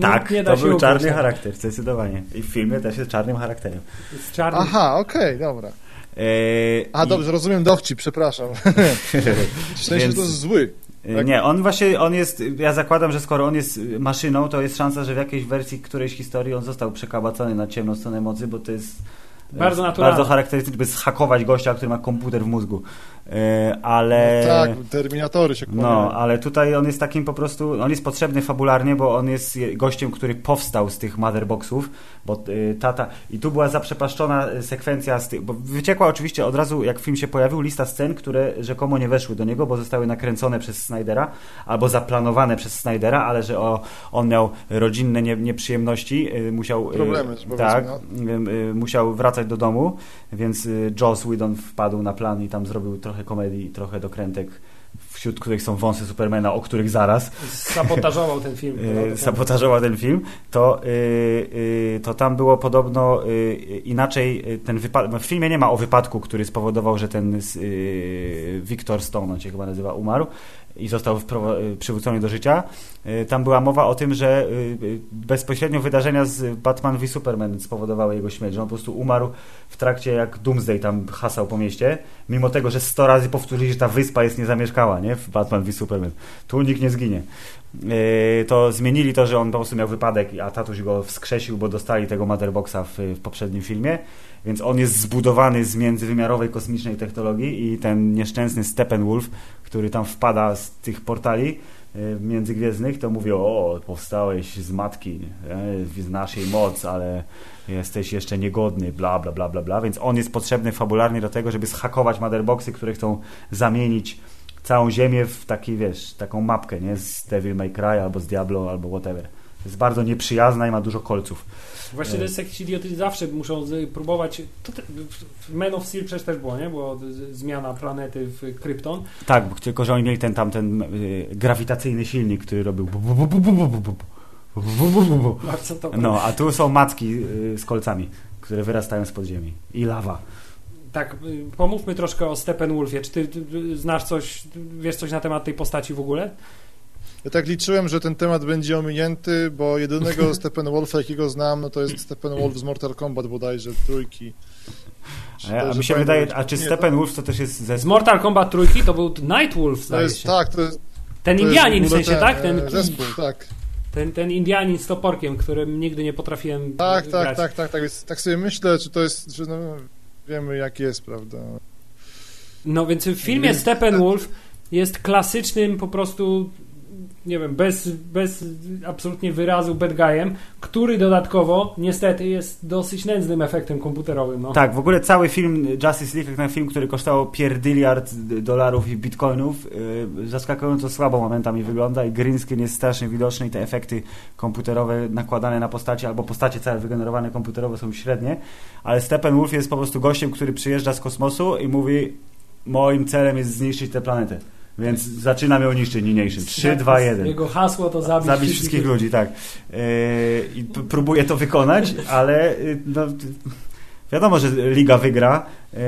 Tak, no, to był ukryć, czarny tak. charakter, zdecydowanie. I w filmie też jest czarnym charakterem. Jest czarny... Aha, okej, okay, dobra. Eee, A dobrze, i... rozumiem dowcip, przepraszam. W sensie Więc... to jest zły. Tak? Nie, on właśnie, on jest, ja zakładam, że skoro on jest maszyną, to jest szansa, że w jakiejś wersji którejś historii on został przekabacony na ciemną stronę mocy, bo to jest... Bardzo naturalne. Bardzo charakterystyczne, by zhakować gościa, który ma komputer w mózgu. Yy, ale... No tak, Terminatory się kłamiają. No, ale tutaj on jest takim po prostu... On jest potrzebny fabularnie, bo on jest gościem, który powstał z tych motherboxów, bo yy, tata... I tu była zaprzepaszczona sekwencja z tych... Bo wyciekła oczywiście od razu, jak film się pojawił, lista scen, które rzekomo nie weszły do niego, bo zostały nakręcone przez Snydera, albo zaplanowane przez Snydera, ale że o, on miał rodzinne nie, nieprzyjemności, yy, musiał... Yy, Problemy, powiedzmy. Tak, yy, yy, musiał wracać do domu, więc Joss Whedon wpadł na plan i tam zrobił trochę komedii, trochę dokrętek, wśród których są wąsy Supermana, o których zaraz. Sabotażował ten film. Sabotażował ten film. To, to tam było podobno inaczej ten wypadek. W filmie nie ma o wypadku, który spowodował, że ten Victor Stone, on się chyba nazywa, umarł i został przywrócony do życia. Tam była mowa o tym, że bezpośrednio wydarzenia z Batman versus Superman spowodowały jego śmierć, że on po prostu umarł w trakcie, jak Doomsday tam hasał po mieście, mimo tego, że sto razy powtórzyli, że ta wyspa jest niezamieszkała, nie? W Batman versus Superman. Tu nikt nie zginie. To zmienili to, że on po prostu miał wypadek, a tatuś go wskrzesił, bo dostali tego motherboxa w poprzednim filmie, więc on jest zbudowany z międzywymiarowej kosmicznej technologii i ten nieszczęsny Steppenwolf, który tam wpada z tych portali międzygwiezdnych, to mówią: o, powstałeś z matki, nie? Z naszej mocy, ale jesteś jeszcze niegodny, bla, bla, bla, bla, bla. Więc on jest potrzebny fabularnie do tego, żeby zhakować motherboxy, które chcą zamienić całą ziemię w taki, wiesz, taką mapkę, nie? Z Devil May Cry albo z Diablo, albo whatever. Jest bardzo nieprzyjazna i ma dużo kolców. Właśnie to jest jakiś idiotyzm. Zawsze muszą próbować... Man of Steel przecież też było, nie? Była zmiana planety w Krypton. Tak, tylko że oni mieli ten tam ten grawitacyjny silnik, który robił... No, a tu są macki z kolcami, które wyrastają spod ziemi. I lawa. Tak, pomówmy troszkę o Steppenwolfie. Czy ty znasz coś, wiesz coś na temat tej postaci w ogóle? Ja tak liczyłem, że ten temat będzie ominięty, bo jedynego Steppenwolfa, jakiego znam, no to jest Steppenwolf z Mortal Kombat bodajże, trójki. A, ja, a mi się wydaje, być... a czy Steppenwolf to też jest... Ze... Z Mortal Kombat trójki to był Nightwolf, to jest, tak, to jest... Ten to Indianin jest w sensie, ten, tak? Ten zespół, tak. Ten, ten Indianin z toporkiem, którym nigdy nie potrafiłem tak, grać. Tak, tak, tak, tak. Więc tak sobie myślę, czy to jest... Czy no, wiemy, jak jest, prawda? No więc w filmie Steppenwolf jest klasycznym po prostu... nie wiem, bez, bez absolutnie wyrazu bad guyem, który dodatkowo niestety jest dosyć nędznym efektem komputerowym. No. Tak, w ogóle cały film Justice League, jak na film, który kosztował pierdyliard dolarów i bitcoinów, yy, zaskakująco słabo momentami wygląda i green screen jest strasznie widoczny i te efekty komputerowe nakładane na postacie albo postacie całe wygenerowane komputerowo są średnie, ale Steppenwolf jest po prostu gościem, który przyjeżdża z kosmosu i mówi, moim celem jest zniszczyć tę planetę. Więc zaczynam ją niszczyć niniejszym. trzy, dwa, jeden. Jego hasło to zabić, zabić wszystkich ludzi. ludzi tak. Yy, I p- próbuję to wykonać, ale yy, no, wiadomo, że Liga wygra yy,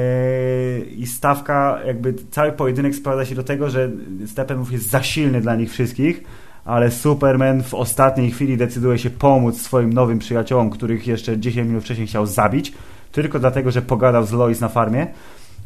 i stawka, jakby cały pojedynek sprowadza się do tego, że Steppenwolf jest za silny dla nich wszystkich, ale Superman w ostatniej chwili decyduje się pomóc swoim nowym przyjaciołom, których jeszcze dziesięć minut wcześniej chciał zabić, tylko dlatego, że pogadał z Lois na farmie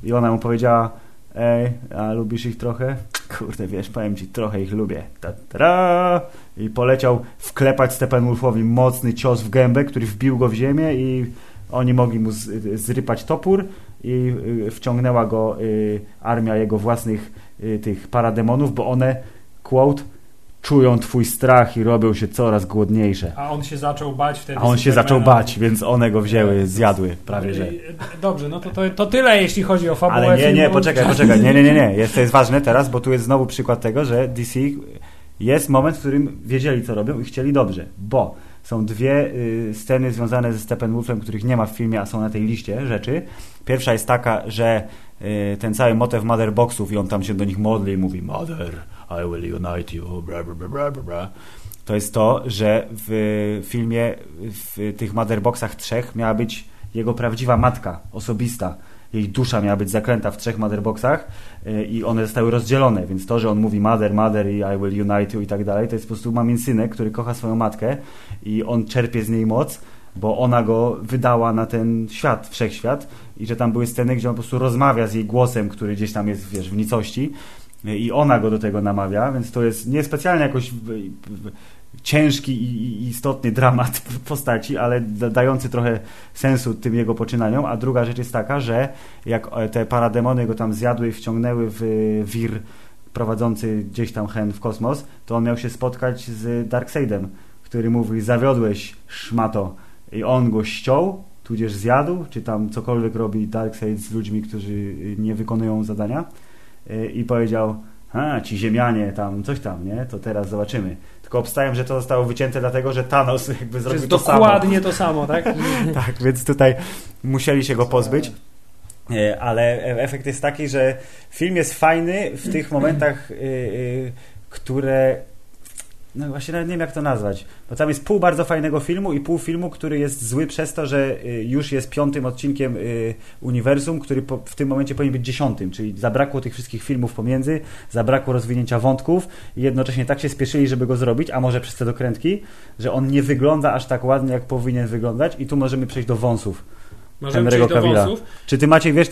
i ona mu powiedziała: ej, a lubisz ich trochę? Kurde, wiesz, powiem ci, trochę ich lubię. Ta-ta-ra! I poleciał wklepać Steppenwolfowi mocny cios w gębę, który wbił go w ziemię i oni mogli mu z- zrypać topór i y, wciągnęła go y, armia jego własnych y, tych parademonów, bo one, quote, czują twój strach i robią się coraz głodniejsze. A on się zaczął bać wtedy. A on Supermana. się zaczął bać, więc one go wzięły, zjadły prawie, że... Dobrze, no to, to, to tyle, jeśli chodzi o fabułę. Ale nie, nie, poczekaj, poczekaj. Nie, nie, nie, nie. Jest, to jest ważne teraz, bo tu jest znowu przykład tego, że D C jest moment, w którym wiedzieli, co robią i chcieli dobrze, bo są dwie y, sceny związane ze Steppenwolfem, których nie ma w filmie, a są na tej liście rzeczy. Pierwsza jest taka, że y, ten cały motyw Mother Boxów i on tam się do nich modli i mówi Mother... I will unite you, bra, bra, bra, bra. To jest to, że w filmie, w tych motherboxach trzech miała być jego prawdziwa matka, osobista. Jej dusza miała być zaklęta w trzech motherboxach i one zostały rozdzielone, więc to, że on mówi mother, mother i I will unite you i tak dalej, to jest po prostu mamin synek, który kocha swoją matkę i on czerpie z niej moc, bo ona go wydała na ten świat, wszechświat, i że tam były sceny, gdzie on po prostu rozmawia z jej głosem, który gdzieś tam jest, wiesz, w nicości. I ona go do tego namawia, więc to jest niespecjalnie jakoś ciężki i istotny dramat postaci, ale dający trochę sensu tym jego poczynaniom. A druga rzecz jest taka, że jak te parademony go tam zjadły i wciągnęły w wir prowadzący gdzieś tam hen w kosmos, to on miał się spotkać z Darkseidem, który mówi, zawiodłeś, szmato, i on go ściął, tudzież zjadł, czy tam cokolwiek robi Darkseid z ludźmi, którzy nie wykonują zadania. I powiedział, a ci ziemianie tam, coś tam, nie? To teraz zobaczymy. Tylko obstawiam, że to zostało wycięte dlatego, że Thanos jakby zrobił to dokładnie samo. Dokładnie to samo, tak? Tak, więc tutaj musieli się go pozbyć. Ale efekt jest taki, że film jest fajny w tych momentach, które... No właśnie nawet nie wiem, jak to nazwać. Bo tam jest pół bardzo fajnego filmu i pół filmu, który jest zły przez to, że już jest piątym odcinkiem uniwersum, który po, w tym momencie powinien być dziesiątym, czyli zabrakło tych wszystkich filmów pomiędzy, zabrakło rozwinięcia wątków i jednocześnie tak się spieszyli, żeby go zrobić, a może przez te dokrętki, że on nie wygląda aż tak ładnie, jak powinien wyglądać, i tu możemy przejść do wąsów. Możemy przejść do wąsów. Czy ty, Maciej, wiesz,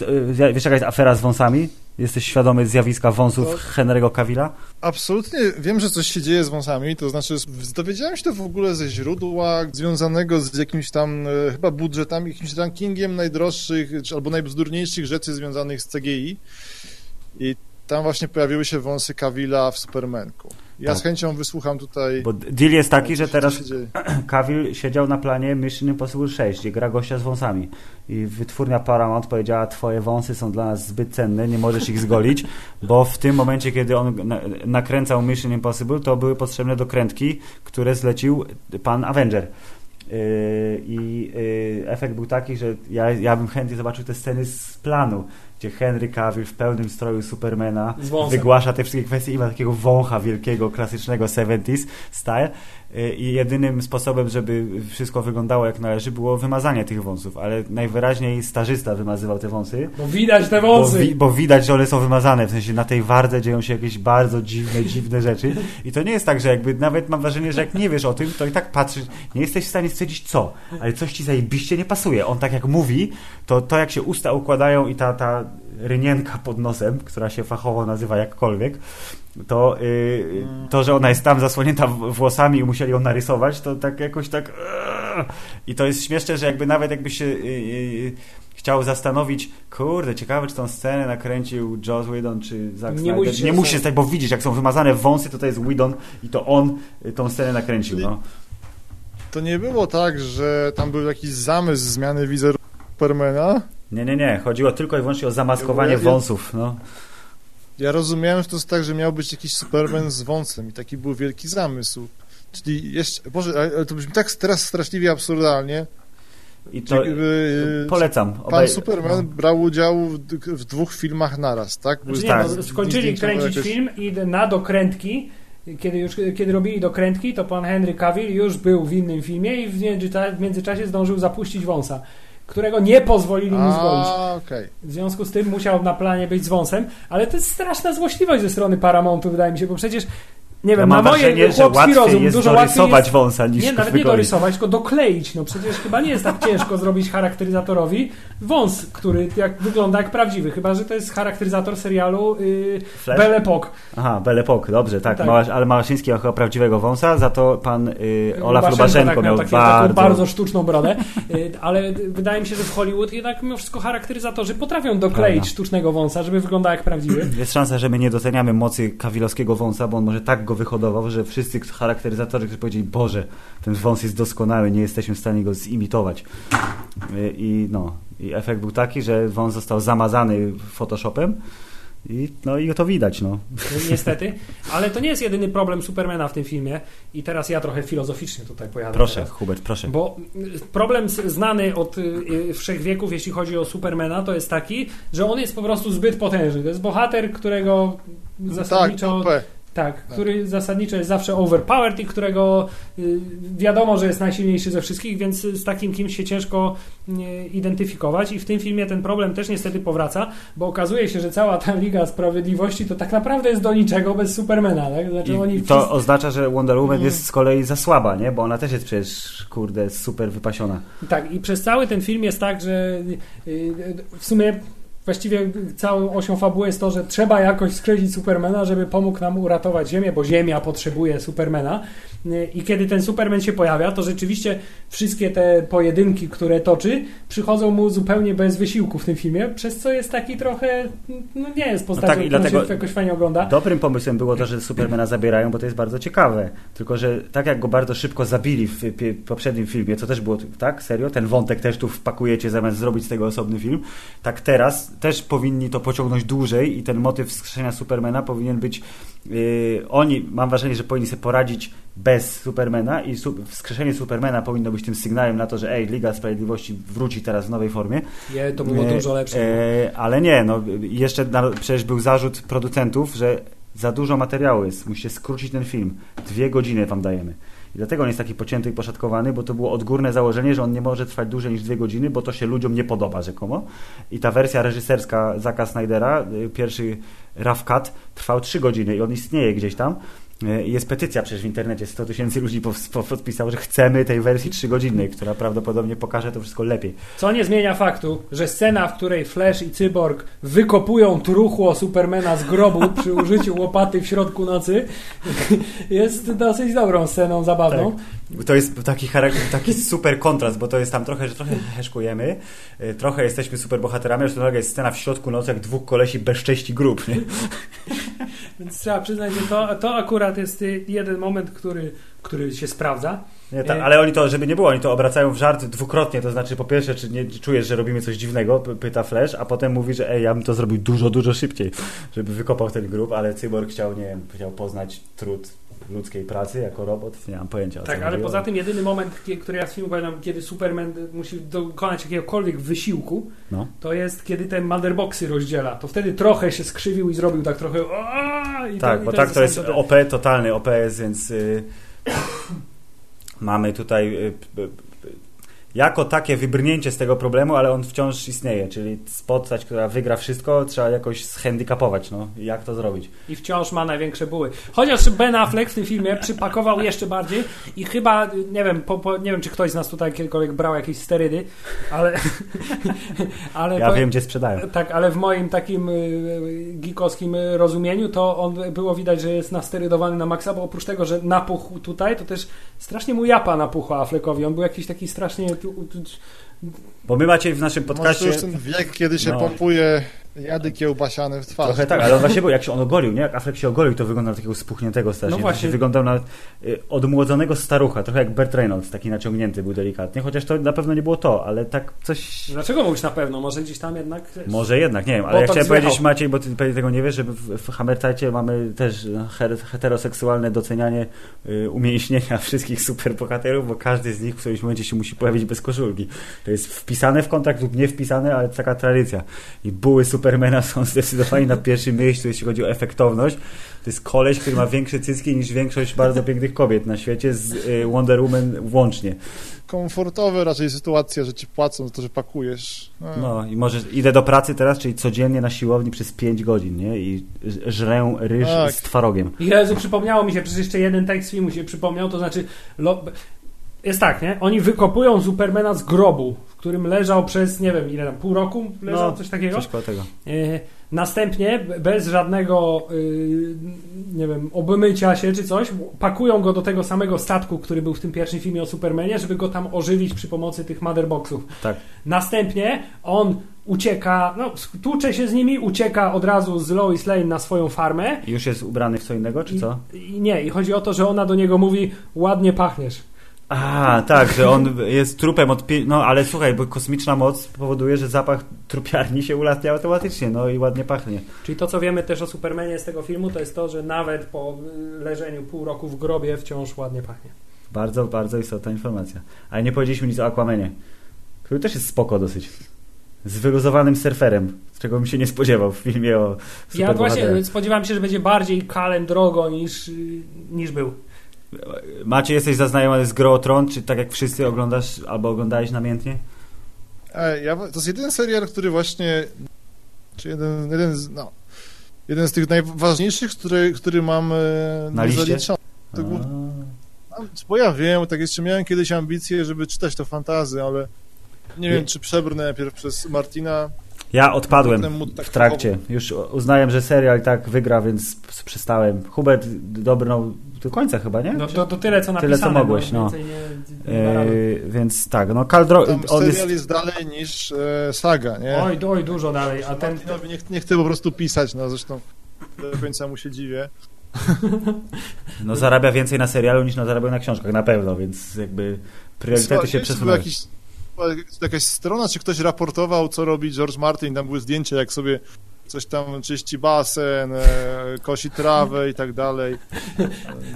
wiesz jaka jest afera z wąsami? Jesteś świadomy zjawiska wąsów to... Henry'ego Cavilla? Absolutnie wiem, że coś się dzieje z wąsami, to znaczy dowiedziałem się to w ogóle ze źródła związanego z jakimś tam chyba budżetami, jakimś rankingiem najdroższych albo najbzdurniejszych rzeczy związanych z C G I i tam właśnie pojawiły się wąsy Cavilla w Supermanku. Ja tak. z chęcią wysłucham tutaj... Bo deal jest taki, że teraz Cavill siedział na planie Mission Impossible sześć, gdzie gra gościa z wąsami. I wytwórnia Paramount powiedziała, twoje wąsy są dla nas zbyt cenne, nie możesz ich zgolić, bo w tym momencie, kiedy on nakręcał Mission Impossible, to były potrzebne dokrętki, które zlecił pan Avenger. I efekt był taki, że ja, ja bym chętnie zobaczył te sceny z planu, gdzie Henry Cavill w pełnym stroju Supermana wygłasza te wszystkie kwestie i ma takiego wącha wielkiego, klasycznego siedemdziesiątych style. I jedynym sposobem, żeby wszystko wyglądało jak należy, było wymazanie tych wąsów, ale najwyraźniej stażysta wymazywał te wąsy. Bo widać te wąsy! Bo, wi- bo widać, że one są wymazane, w sensie na tej wardze dzieją się jakieś bardzo dziwne, dziwne rzeczy i to nie jest tak, że jakby nawet mam wrażenie, że jak nie wiesz o tym, to i tak patrzysz, nie jesteś w stanie stwierdzić co, ale coś ci zajebiście nie pasuje. On tak jak mówi, to to jak się usta układają i ta, ta rynienka pod nosem, która się fachowo nazywa jakkolwiek, to yy, to, że ona jest tam zasłonięta włosami i musieli ją narysować, to tak jakoś tak... Yy. I to jest śmieszne, że jakby nawet jakby się yy, chciał zastanowić, kurde, ciekawe, czy tą scenę nakręcił Joss Whedon czy Zack Snyder. Nie, nie musi się stać, bo widzisz, jak są wymazane wąsy, to to jest Whedon i to on tą scenę nakręcił, no. To nie było tak, że tam był jakiś zamysł zmiany wizerunku Supermana? Nie, nie, nie. Chodziło tylko i wyłącznie o zamaskowanie ja, ja, wąsów. No. Ja rozumiałem, że to jest tak, że miał być jakiś Superman z wąsem i taki był wielki zamysł. Czyli jeszcze... Boże, ale to brzmi tak teraz straszliwie absurdalnie. I to jakby, polecam. Pan obaj... Superman no. brał udział w, w dwóch filmach naraz, tak? Znaczy, nie, tak. No, skończyli kręcić jakoś... film i na dokrętki Kiedy, już, kiedy robili dokrętki, to pan Henry Cavill już był w innym filmie i w międzyczasie zdążył zapuścić wąsa, którego nie pozwolili mu zwolnić. Okay. W związku z tym musiał na planie być z wąsem, ale to jest straszna złośliwość ze strony Paramountu, wydaje mi się, bo przecież nie wiem, ja na moje chłopski rozum jest dużo łatwiej jest wąsa niż nie, nawet wykończyć. Nie dorysować, tylko dokleić. No przecież chyba nie jest tak ciężko zrobić charakteryzatorowi wąs, który jak, wygląda jak prawdziwy, chyba że to jest charakteryzator serialu yy, Belle Époque. Aha, Belle Époque, dobrze, tak. tak. Mała, ale Małaszyński miał chyba prawdziwego wąsa, za to pan yy, Olaf Lubaszenko tak, miał, miał bardzo... taką bardzo sztuczną brodę, yy, ale wydaje mi się, że w Hollywood jednak mimo wszystko charakteryzatorzy potrafią dokleić Prawda. sztucznego wąsa, żeby wyglądał jak prawdziwy. Jest szansa, że my nie doceniamy mocy kawilowskiego wąsa, bo on może tak go wyhodował, że wszyscy charakteryzatorzy, którzy powiedzieli, Boże, ten wąs jest doskonały, nie jesteśmy w stanie go zimitować. I no, i efekt był taki, że wąs został zamazany Photoshopem i no i to widać, no. Niestety, ale to nie jest jedyny problem Supermana w tym filmie i teraz ja trochę filozoficznie tutaj pojadę. Proszę, teraz. Hubert, proszę. Bo problem znany od wszechwieków, jeśli chodzi o Supermana, to jest taki, że on jest po prostu zbyt potężny. To jest bohater, którego zasadniczo... Tak, Tak, który zasadniczo jest zawsze overpowered i którego y, wiadomo, że jest najsilniejszy ze wszystkich, więc z takim kimś się ciężko y, identyfikować i w tym filmie ten problem też niestety powraca, bo okazuje się, że cała ta Liga Sprawiedliwości to tak naprawdę jest do niczego bez Supermana. Tak? Znaczy I, oni i to wszyscy... oznacza, że Wonder Woman mm. jest z kolei za słaba, nie? Bo ona też jest przecież, kurde, super wypasiona. Tak, i przez cały ten film jest tak, że y, y, w sumie właściwie całą osią fabuły jest to, że trzeba jakoś skrzesić Supermana, żeby pomógł nam uratować Ziemię, bo Ziemia potrzebuje Supermana. I kiedy ten Superman się pojawia, to rzeczywiście wszystkie te pojedynki, które toczy, przychodzą mu zupełnie bez wysiłku w tym filmie, przez co jest taki trochę, no nie jest postacią, no tak, którą się jakoś fajnie ogląda. Dobrym pomysłem było to, że Supermana zabierają, bo to jest bardzo ciekawe. Tylko, że tak jak go bardzo szybko zabili w poprzednim filmie, co też było, tak? Serio? Ten wątek też tu wpakujecie, zamiast zrobić z tego osobny film. Tak teraz też powinni to pociągnąć dłużej i ten motyw wskrzeszenia Supermana powinien być yy, oni, mam wrażenie, że powinni sobie poradzić bez Supermana i su- wskrzeszenie Supermana powinno być tym sygnałem na to, że ej, Liga Sprawiedliwości wróci teraz w nowej formie. Je, to było e, dużo lepsze. E, ale nie, no jeszcze na, przecież był zarzut producentów, że za dużo materiału jest, musicie skrócić ten film. Dwie godziny wam dajemy. I dlatego on jest taki pocięty i poszatkowany, bo to było odgórne założenie, że on nie może trwać dłużej niż dwie godziny, bo to się ludziom nie podoba rzekomo. I ta wersja reżyserska Zacka Snydera, pierwszy rough cut, trwał trzy godziny i on istnieje gdzieś tam. Jest petycja przecież w internecie, sto tysięcy ludzi podpisało, że chcemy tej wersji trzygodzinnej, która prawdopodobnie pokaże to wszystko lepiej. Co nie zmienia faktu, że scena, w której Flash i Cyborg wykopują truchło Supermana z grobu przy użyciu łopaty w środku nocy, jest dosyć dobrą sceną zabawną. Tak. To jest taki, charak- taki super kontrast, bo to jest tam trochę, że trochę heszkujemy, trochę jesteśmy super bohaterami, ale to jest scena w środku nocy, jak dwóch kolesi bezcześci grób. Nie? Więc trzeba przyznać, że to, to akurat jest jeden moment, który, który się sprawdza. Nie, ta, ale oni to, żeby nie było, oni to obracają w żart dwukrotnie, to znaczy po pierwsze, czy nie czujesz, że robimy coś dziwnego, pyta Flash, a potem mówi, że ej, ja bym to zrobił dużo, dużo szybciej, żeby wykopał ten grób, ale Cyborg chciał, nie wiem, chciał poznać trud ludzkiej pracy jako robot, nie mam pojęcia. Tak, ale chodziło. Poza tym jedyny moment, który ja z filmu pamiętam, kiedy Superman musi dokonać jakiegokolwiek wysiłku, no. to jest kiedy te motherboxy rozdziela. To wtedy trochę się skrzywił i zrobił tak trochę aaa, i tak, to, bo i to tak jest to jest O P, totalny O P S, więc yy, mamy tutaj yy, jako takie wybrnięcie z tego problemu, ale on wciąż istnieje, czyli postać, która wygra wszystko, trzeba jakoś zhandicapować, no, jak to zrobić. I wciąż ma największe buły. Chociaż Ben Affleck w tym filmie przypakował jeszcze bardziej i chyba, nie wiem, po, po, nie wiem, czy ktoś z nas tutaj kiedykolwiek brał jakieś sterydy, ale... ale ja po, wiem, gdzie sprzedają. Tak, ale w moim takim geekowskim rozumieniu to on było widać, że jest nasterydowany na maksa, bo oprócz tego, że napuchł tutaj, to też strasznie mu japa napuchła Affleckowi. On był jakiś taki strasznie... Bo my macie w naszym podcaście... Masz już ten wiek, kiedy się no. pompuje jady kiełbasiane w twarz. Trochę tak, ale on właśnie był, jak się on ogolił, nie? Jak Affleck się ogolił, to wyglądał na takiego spuchniętego starszego. No właśnie. Wyglądał na odmłodzonego starucha, trochę jak Burt Reynolds, taki naciągnięty był delikatnie, chociaż to na pewno nie było to, ale tak coś... Dlaczego mówisz na pewno? Może gdzieś tam jednak... Może jednak, nie wiem, ale ja chciałem zjechał. powiedzieć, Maciej, bo ty tego nie wiesz, że w, w Hammerzeicie mamy też heteroseksualne docenianie umięśnienia wszystkich superbohaterów, bo każdy z nich w którymś momencie się musi pojawić bez koszulki. To jest wpisane w kontrakt lub nie wpisane, ale taka tradycja. I buły Supermana są zdecydowanie na pierwszym miejscu, jeśli chodzi o efektowność. To jest koleś, który ma większe cycki niż większość bardzo pięknych kobiet na świecie, z Wonder Woman włącznie. Komfortowe raczej sytuacja, że ci płacą za to, że pakujesz. A. No i może idę do pracy teraz, czyli codziennie na siłowni przez pięć godzin, nie? I żrę ryż tak. z twarogiem. Jezu, przypomniało mi się, przecież jeszcze jeden tekst filmu się przypomniał, to znaczy... Lo... Jest tak, nie? Oni wykopują Supermana z grobu, w którym leżał przez, nie wiem, ile tam, pół roku? Leżał no, coś takiego? Coś koło tego. E, następnie, bez żadnego, y, nie wiem, obmycia się czy coś, pakują go do tego samego statku, który był w tym pierwszym filmie o Supermanie, żeby go tam ożywić przy pomocy tych motherboxów. Tak. Następnie on ucieka, no, tłucze się z nimi, ucieka od razu z Lois Lane na swoją farmę. I już jest ubrany w co innego, czy co? I, i nie, i chodzi o to, że ona do niego mówi, ładnie pachniesz. A, tak, że on jest trupem od... Pie... No, ale słuchaj, bo kosmiczna moc powoduje, że zapach trupiarni się ulatnia automatycznie, no i ładnie pachnie. Czyli to, co wiemy też o Supermanie z tego filmu, to jest to, że nawet po leżeniu pół roku w grobie wciąż ładnie pachnie. Bardzo, bardzo istotna informacja. Ale nie powiedzieliśmy nic o Aquamanie, który też jest spoko dosyć. Z wyluzowanym surferem, czego bym się nie spodziewał w filmie o Supermanie. Ja właśnie spodziewałem się, że będzie bardziej kalendrogo niż, niż był. Macie, jesteś zaznajomiony z Grą o Tron, czy tak jak wszyscy oglądasz albo oglądałeś namiętnie? Ja, to jest jeden serial, który właśnie czy jeden, jeden z no, jeden z tych najważniejszych, który, który mam na liście. To głównie, bo ja wiem, tak jeszcze miałem kiedyś ambicje, żeby czytać to fantasy, ale nie, nie wiem, czy przebrnę najpierw przez Martina. Ja odpadłem w trakcie. Już uznałem, że serial i tak wygra, więc przestałem. Hubert dobrnął do końca chyba, nie? No to, to tyle, co napisane. Tyle, co mogłeś, no. Nie, nie e, więc tak, no Kaldro... Tam serial jest... jest dalej niż e, saga, nie? Oj, oj, dużo dalej. A ten... nie, nie chcę po prostu pisać, no zresztą do końca mu się dziwię. No zarabia więcej na serialu niż na zarabiał na książkach, na pewno, więc jakby priorytety Słuchaj, się przesuwają. Jakaś strona, czy ktoś raportował, co robi George Martin, tam były zdjęcia, jak sobie coś tam czyści basen, e, kosi trawę i tak dalej.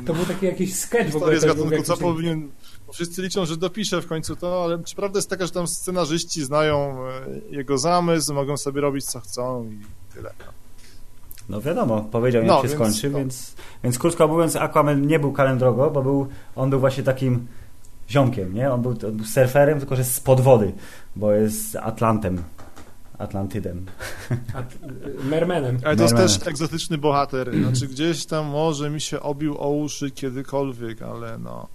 To był taki jakiś sketch w ogóle. Gatunku, co powinien, bo wszyscy liczą, że dopisze w końcu to, ale czy prawda jest taka, że tam scenarzyści znają jego zamysł, mogą sobie robić co chcą i tyle. No wiadomo, powiedział, jak no, się więc skończy, to... więc, więc krótko mówiąc, Aquaman nie był kalendrogo, bo był, on był właśnie takim ziomkiem, nie? On był, on był surferem, tylko że jest spod wody, bo jest Atlantem. Atlantydem. At- Mermanem. Ale to jest Mermanem. Też egzotyczny bohater. Znaczy gdzieś tam może mi się obił o uszy kiedykolwiek, ale no.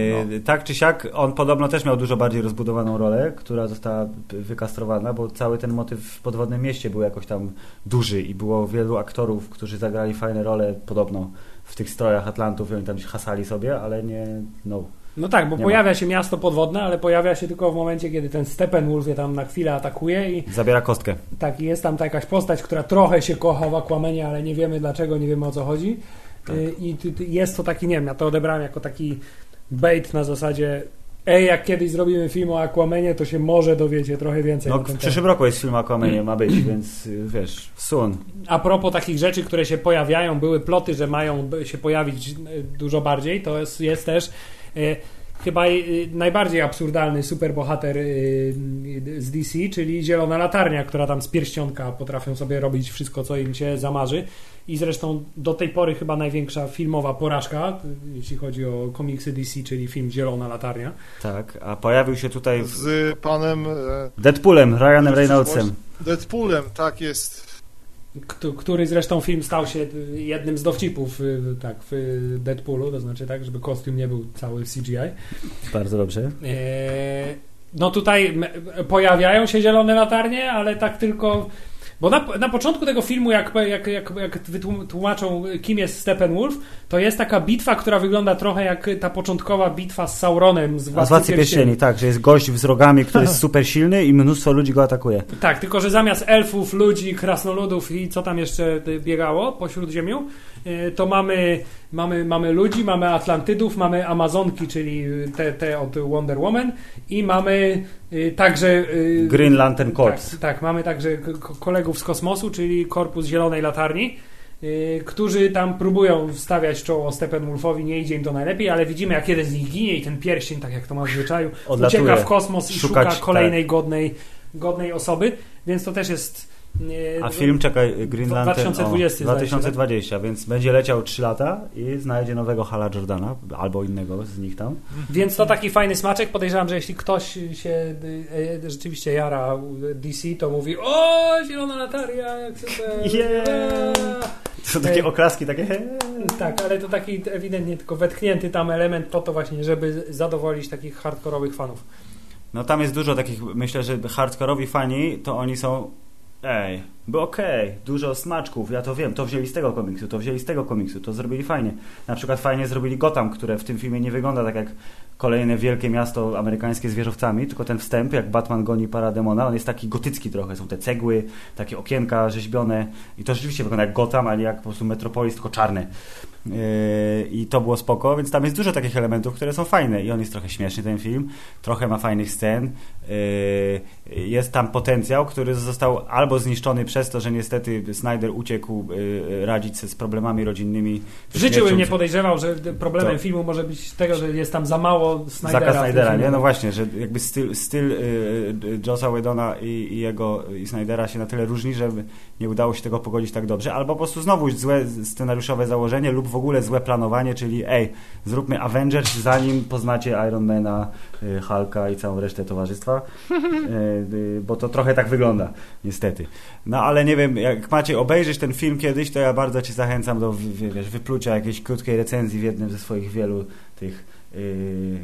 no. Yy, tak czy siak, on podobno też miał dużo bardziej rozbudowaną rolę, która została wykastrowana, bo cały ten motyw w Podwodnym Mieście był jakoś tam duży i było wielu aktorów, którzy zagrali fajne role podobno w tych strojach Atlantów i oni tam hasali sobie, ale nie... no. No tak, bo nie pojawia ma. się miasto podwodne, ale pojawia się tylko w momencie, kiedy ten Steppenwolf je tam na chwilę atakuje i... zabiera kostkę. Tak, i jest tam ta jakaś postać, która trochę się kocha w Aquamanie, ale nie wiemy dlaczego, nie wiemy o co chodzi. Tak. I jest to taki, nie wiem, ja to odebrałem jako taki bait na zasadzie ej, jak kiedyś zrobimy film o Aquamanie, to się może dowiecie trochę więcej. No, w przyszłym temat. roku jest film o Aquamanie, ma być, więc wiesz, soon. A propos takich rzeczy, które się pojawiają, były ploty, że mają się pojawić dużo bardziej, to jest, jest też chyba najbardziej absurdalny superbohater z D C, czyli Zielona Latarnia, która tam z pierścionka potrafią sobie robić wszystko, co im się zamarzy. I zresztą do tej pory chyba największa filmowa porażka, jeśli chodzi o komiksy D C, czyli film Zielona Latarnia. Tak, a pojawił się tutaj... Z panem... Deadpoolem, Ryanem Reynoldsem. Deadpoolem, tak jest... Który zresztą film stał się jednym z dowcipów tak, w Deadpoolu, to znaczy tak, żeby kostium nie był cały C G I. Bardzo dobrze. No tutaj pojawiają się zielone latarnie, ale tak tylko... Bo na, na początku tego filmu, jak, jak, jak, jak wytłumaczą, kim jest Steppenwolf, to jest taka bitwa, która wygląda trochę jak ta początkowa bitwa z Sauronem z Władcy, Władcy Pierścieni. Tak, że jest gość z rogami, który jest super silny i mnóstwo ludzi go atakuje. Tak, tylko że zamiast elfów, ludzi, krasnoludów i co tam jeszcze biegało po Śródziemiu, to mamy, mamy, mamy ludzi, mamy Atlantydów, mamy Amazonki, czyli te, te od Wonder Woman i mamy także... Green Lantern Corps. Tak, tak, mamy także kolegów z kosmosu, czyli Korpus Zielonej Latarni, którzy tam próbują stawiać czoło Steppenwolfowi, nie idzie im to najlepiej, ale widzimy, jak jeden z nich ginie i ten pierścień, tak jak to ma w zwyczaju, odlatuje, ucieka w kosmos i szukać, szuka kolejnej tak. godnej, godnej osoby, więc to też jest... Nie, a film, czekaj, Green Lantern dwa tysiące dwudziesty, tak? Więc będzie leciał trzy lata i znajdzie nowego Hala Jordana albo innego z nich tam. Więc to taki fajny smaczek. Podejrzewam, że jeśli ktoś się rzeczywiście jara D C, to mówi: o, zielona latarnia, jak super! Yeah. To są takie oklaski, takie... Tak, ale to taki ewidentnie tylko wetknięty tam element po to właśnie, żeby zadowolić takich hardkorowych fanów. No tam jest dużo takich, myślę, że hardkorowi fani, to oni są... Ej, bo okej, okay, dużo smaczków, ja to wiem, to wzięli z tego komiksu, to wzięli z tego komiksu, to zrobili fajnie. Na przykład fajnie zrobili Gotham, które w tym filmie nie wygląda tak jak kolejne wielkie miasto amerykańskie z wieżowcami, tylko ten wstęp, jak Batman goni Parademona, on jest taki gotycki trochę, są te cegły, takie okienka rzeźbione i to rzeczywiście wygląda jak Gotham, a nie jak po prostu Metropolis, tylko czarne. Yy, I to było spoko, więc tam jest dużo takich elementów, które są fajne i on jest trochę śmieszny, ten film, trochę ma fajnych scen, yy, jest tam potencjał, który został albo zniszczony przez to, że niestety Snyder uciekł yy, radzić sobie z problemami rodzinnymi. W życiu bym nie podejrzewał, że problemem to... filmu może być tego, że jest tam za mało Snydera, Zaka Snydera, nie? No właśnie, że jakby styl, styl y, Jossa Whedona i, i jego, i Snydera się na tyle różni, że nie udało się tego pogodzić tak dobrze, albo po prostu znowu złe scenariuszowe założenie lub w ogóle złe planowanie, czyli ej, zróbmy Avengers, zanim poznacie Ironmana, y, Hulka i całą resztę towarzystwa, y, y, bo to trochę tak wygląda, niestety. No ale nie wiem, jak macie obejrzeć ten film kiedyś, to ja bardzo cię zachęcam do wiesz, wyplucia jakiejś krótkiej recenzji w jednym ze swoich wielu tych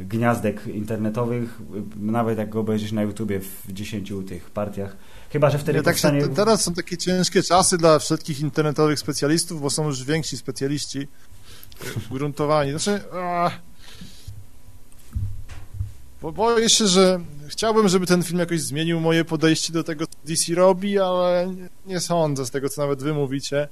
gniazdek internetowych, nawet jak go obejrzysz na YouTubie w dziesięciu tych partiach. Chyba, że wtedy ja tak powstanie... się, teraz są takie ciężkie czasy dla wszystkich internetowych specjalistów, bo są już więksi specjaliści ugruntowani. Znaczy, a... bo boję się, że chciałbym, żeby ten film jakoś zmienił moje podejście do tego, co D C robi, ale nie sądzę z tego, co nawet wy mówicie.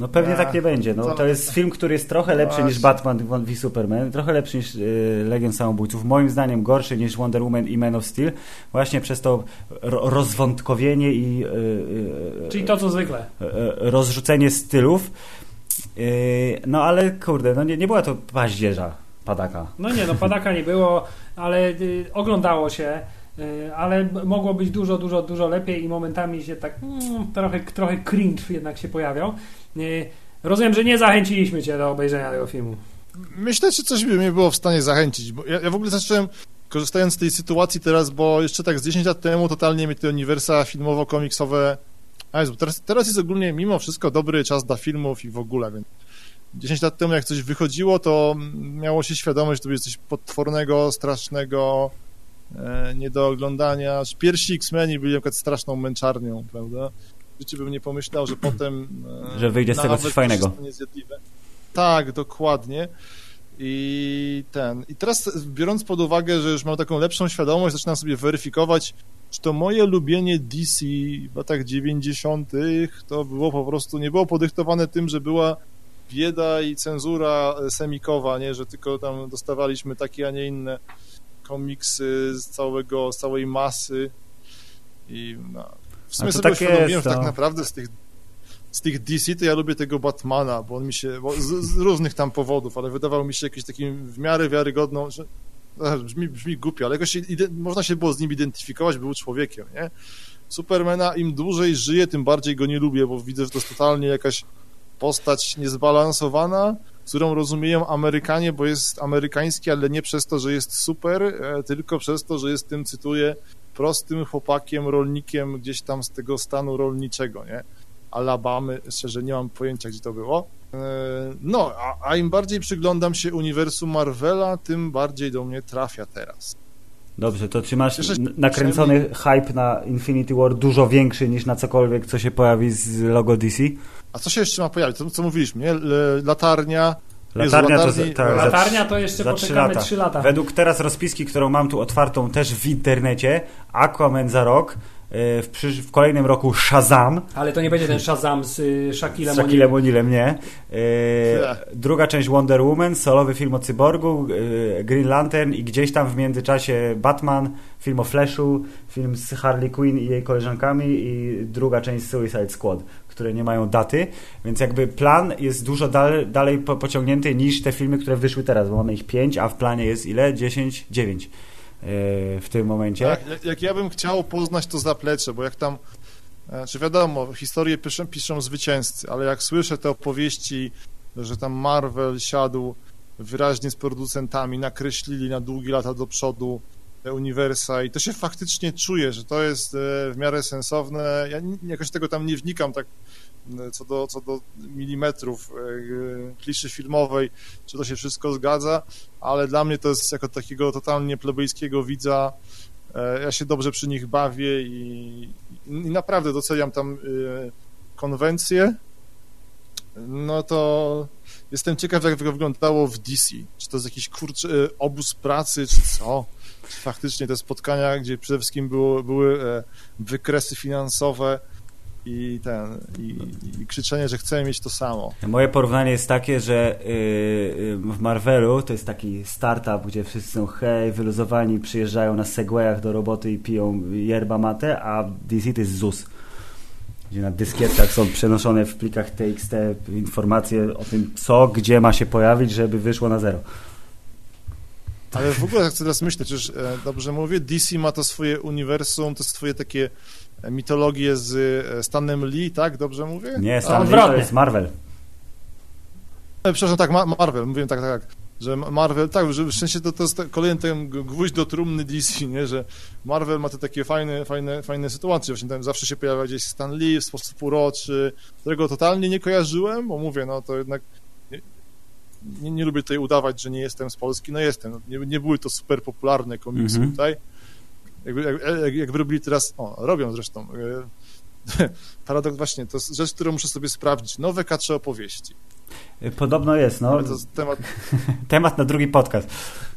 No pewnie tak nie będzie. No, to jest film, który jest trochę lepszy niż Batman versus Superman, trochę lepszy niż Legion Samobójców, moim zdaniem gorszy niż Wonder Woman i Man of Steel, właśnie przez to rozwątkowienie i czyli to co zwykle rozrzucenie stylów. No ale kurde, no nie, nie była to paździerza padaka. No nie, no padaka nie było, ale oglądało się, ale mogło być dużo, dużo, dużo lepiej i momentami się tak mm, trochę, trochę cringe jednak się pojawiał. Nie, rozumiem, że nie zachęciliśmy cię do obejrzenia tego filmu. Myślę, że coś by mnie było w stanie zachęcić, bo ja, ja w ogóle zacząłem, korzystając z tej sytuacji teraz, bo jeszcze tak z dziesięć lat temu totalnie mi te uniwersa filmowo-komiksowe... A Jezu, teraz, teraz jest ogólnie mimo wszystko dobry czas dla filmów i w ogóle, więc dziesięć lat temu jak coś wychodziło, to miało się świadomość, że to jest coś potwornego, strasznego... nie do oglądania. Pierwsi X-Meni byli na przykład straszną męczarnią, prawda? Życie bym nie pomyślał, że potem... że wyjdzie z tego coś fajnego. Tak, dokładnie. I ten... I teraz, biorąc pod uwagę, że już mam taką lepszą świadomość, zaczynam sobie weryfikować, czy to moje lubienie D C w latach dziewięćdziesiątych to było po prostu... nie było podyktowane tym, że była bieda i cenzura semikowa, nie? Że tylko tam dostawaliśmy takie, a nie inne komiksy z, całego, z całej masy i no, w sumie sobie tak uświadomiłem, jest, że tak naprawdę z tych, z tych D C to ja lubię tego Batmana, bo on mi się, bo z, z różnych tam powodów, ale wydawał mi się jakimś takim w miarę wiarygodną, że Brzmi, brzmi głupio, ale jakoś można się było z nim identyfikować, był człowiekiem, nie? Supermana im dłużej żyje, tym bardziej go nie lubię, bo widzę, że to jest totalnie jakaś postać niezbalansowana, którą rozumieją Amerykanie, bo jest amerykański, ale nie przez to, że jest super, tylko przez to, że jest tym, cytuję, prostym chłopakiem, rolnikiem gdzieś tam z tego stanu rolniczego, nie? Alabamy, szczerze nie mam pojęcia, gdzie to było. No, a, a im bardziej przyglądam się uniwersum Marvela, tym bardziej do mnie trafia teraz. Dobrze, to czy masz nakręcony hype na Infinity War dużo większy niż na cokolwiek, co się pojawi z logo D C? A co się jeszcze ma pojawić? To, co mówiliśmy, nie? Latarnia... Latarnia, Jezu, latarni... to, to, latarnia to jeszcze poczekamy trzy lata. lata. Według teraz rozpiski, którą mam tu otwartą też w internecie, Aquaman za rok, w, przysz- w kolejnym roku Shazam. Ale to nie będzie ten Shazam z y, Shaquillem O'Nealem. Shaquillem O'Nealem, nie. Yy, druga część Wonder Woman, solowy film o cyborgu, yy, Green Lantern i gdzieś tam w międzyczasie Batman, film o Flashu, film z Harley Quinn i jej koleżankami i druga część Suicide Squad, które nie mają daty, więc jakby plan jest dużo dal- dalej po- pociągnięty niż te filmy, które wyszły teraz, bo mamy ich pięć, a w planie jest ile? dziesięć? dziewięć. W tym momencie. Jak, jak ja bym chciał poznać to zaplecze, bo jak tam, czy wiadomo, historię piszą, piszą zwycięzcy, ale jak słyszę te opowieści, że tam Marvel siadł wyraźnie z producentami, nakreślili na długie lata do przodu te uniwersa i to się faktycznie czuje, że to jest w miarę sensowne. Ja jakoś tego tam nie wnikam tak co do, co do milimetrów kliszy filmowej, czy to się wszystko zgadza, ale dla mnie to jest jako takiego totalnie plebejskiego widza, ja się dobrze przy nich bawię i, i naprawdę doceniam tam konwencję. No to jestem ciekaw, jak to wyglądało w D C, czy to jest jakiś kurczy obóz pracy, czy co? Czy faktycznie te spotkania, gdzie przede wszystkim było, były wykresy finansowe i ten i, i krzyczenie, że chcę mieć to samo. Moje porównanie jest takie, że w Marvelu to jest taki startup, gdzie wszyscy są hej, wyluzowani, przyjeżdżają na segwayach do roboty i piją yerba mate, a D C to jest Z U S, gdzie na dyskietach są przenoszone w plikach T X T informacje o tym, co, gdzie ma się pojawić, żeby wyszło na zero. Ale w ogóle tak teraz myślę, czyż dobrze mówię, D C ma to swoje uniwersum, to swoje takie mitologię z Stanem Lee, tak? Dobrze mówię? Nie, Stan Lee to jest Marvel. Przepraszam, tak, Marvel, mówiłem tak, tak, tak, że Marvel, tak, że w sensie to, to jest kolejny ten gwóźdź do trumny D C, nie, że Marvel ma te takie fajne, fajne, fajne sytuacje, właśnie tam zawsze się pojawia gdzieś Stan Lee w sposób uroczy, którego totalnie nie kojarzyłem, bo mówię, no to jednak nie, nie lubię tutaj udawać, że nie jestem z Polski, no jestem, nie, nie były to super popularne komiksy mm-hmm. tutaj. Jakby, jak, jakby robili teraz, o, robią zresztą, e, paradoks właśnie, to jest rzecz, którą muszę sobie sprawdzić, nowe kacze opowieści. Podobno jest, no. To jest temat... temat na drugi podcast.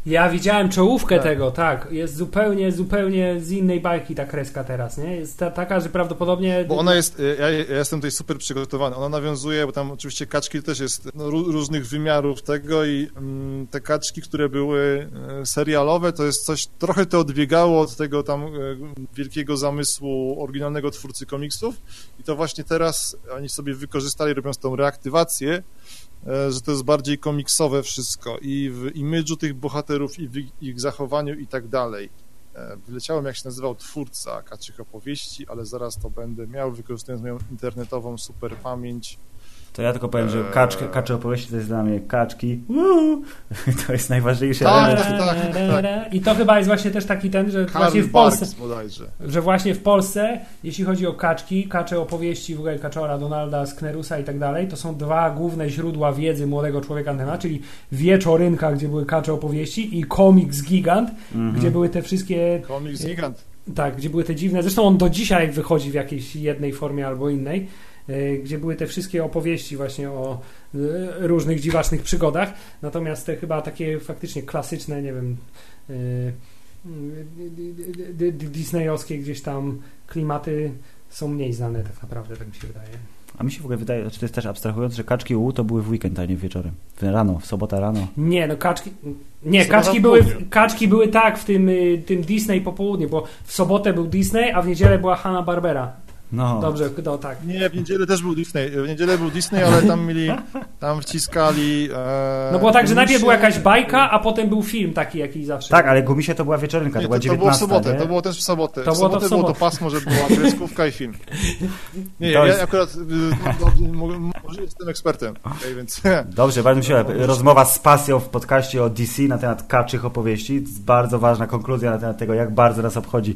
Ja widziałem czołówkę tak. tego, tak, jest zupełnie, zupełnie z innej bajki ta kreska teraz, nie? Jest ta, taka, że prawdopodobnie... Bo ona jest, ja, ja jestem tutaj super przygotowany, ona nawiązuje, bo tam oczywiście kaczki też jest no, różnych wymiarów tego i mm, te kaczki, które były serialowe, to jest coś, trochę to odbiegało od tego tam wielkiego zamysłu oryginalnego twórcy komiksów i to właśnie teraz oni sobie wykorzystali, robiąc tą reaktywację, że to jest bardziej komiksowe wszystko i w imidżu tych bohaterów i w ich, ich zachowaniu i tak dalej. Wyleciałem, jak się nazywał twórca kaczych opowieści, ale zaraz to będę miał, wykorzystując moją internetową super pamięć. To ja tylko powiem, że kaczka, kacze opowieści to jest dla mnie kaczki. Woo! To jest najważniejsze. Tak, tak, tak. I to chyba jest właśnie też taki ten, że Karl właśnie w Polsce, że właśnie w Polsce, jeśli chodzi o kaczki, kacze opowieści w ogóle Kaczora, Donalda, Sknerusa i tak dalej, to są dwa główne źródła wiedzy młodego człowieka na temat, czyli Wieczorynka, gdzie były kacze opowieści i Komiks Gigant, mm-hmm. gdzie były te wszystkie... Komiks Gigant. Tak, gdzie były te dziwne... Zresztą on do dzisiaj wychodzi w jakiejś jednej formie albo innej, gdzie były te wszystkie opowieści właśnie o różnych dziwacznych przygodach, natomiast te chyba takie faktycznie klasyczne, nie wiem, disneyowskie gdzieś tam klimaty są mniej znane tak naprawdę, tak mi się wydaje. A mi się w ogóle wydaje, czy to jest też abstrahując, że kaczki u to były w weekend, a nie wieczorem. Rano, w sobotę rano. Nie, no kaczki... Nie, kaczki były, kaczki były tak w tym, tym Disney po południu, bo w sobotę był Disney, a w niedzielę była Hanna-Barbera. No. Dobrze, no tak. Nie, w niedzielę też był Disney, w niedzielę był Disney, ale tam mieli, tam wciskali... E, no było tak, że najpierw była jakaś bajka, a potem był film taki, jaki zawsze. Tak, ale Gumisie to była wieczorynka, nie, to, to była dziewiętnasta. To było w sobotę, nie? To było też w sobotę. To w sobotę było to, w sobotę. Było to pasmo, że była kreskówka i film. Nie, ja, ja akurat może no, jestem ekspertem, okay, więc... Dobrze, bardzo mi się rozmowa z pasją w podcaście o D C na temat kaczych opowieści. Bardzo ważna konkluzja na temat tego, jak bardzo nas obchodzi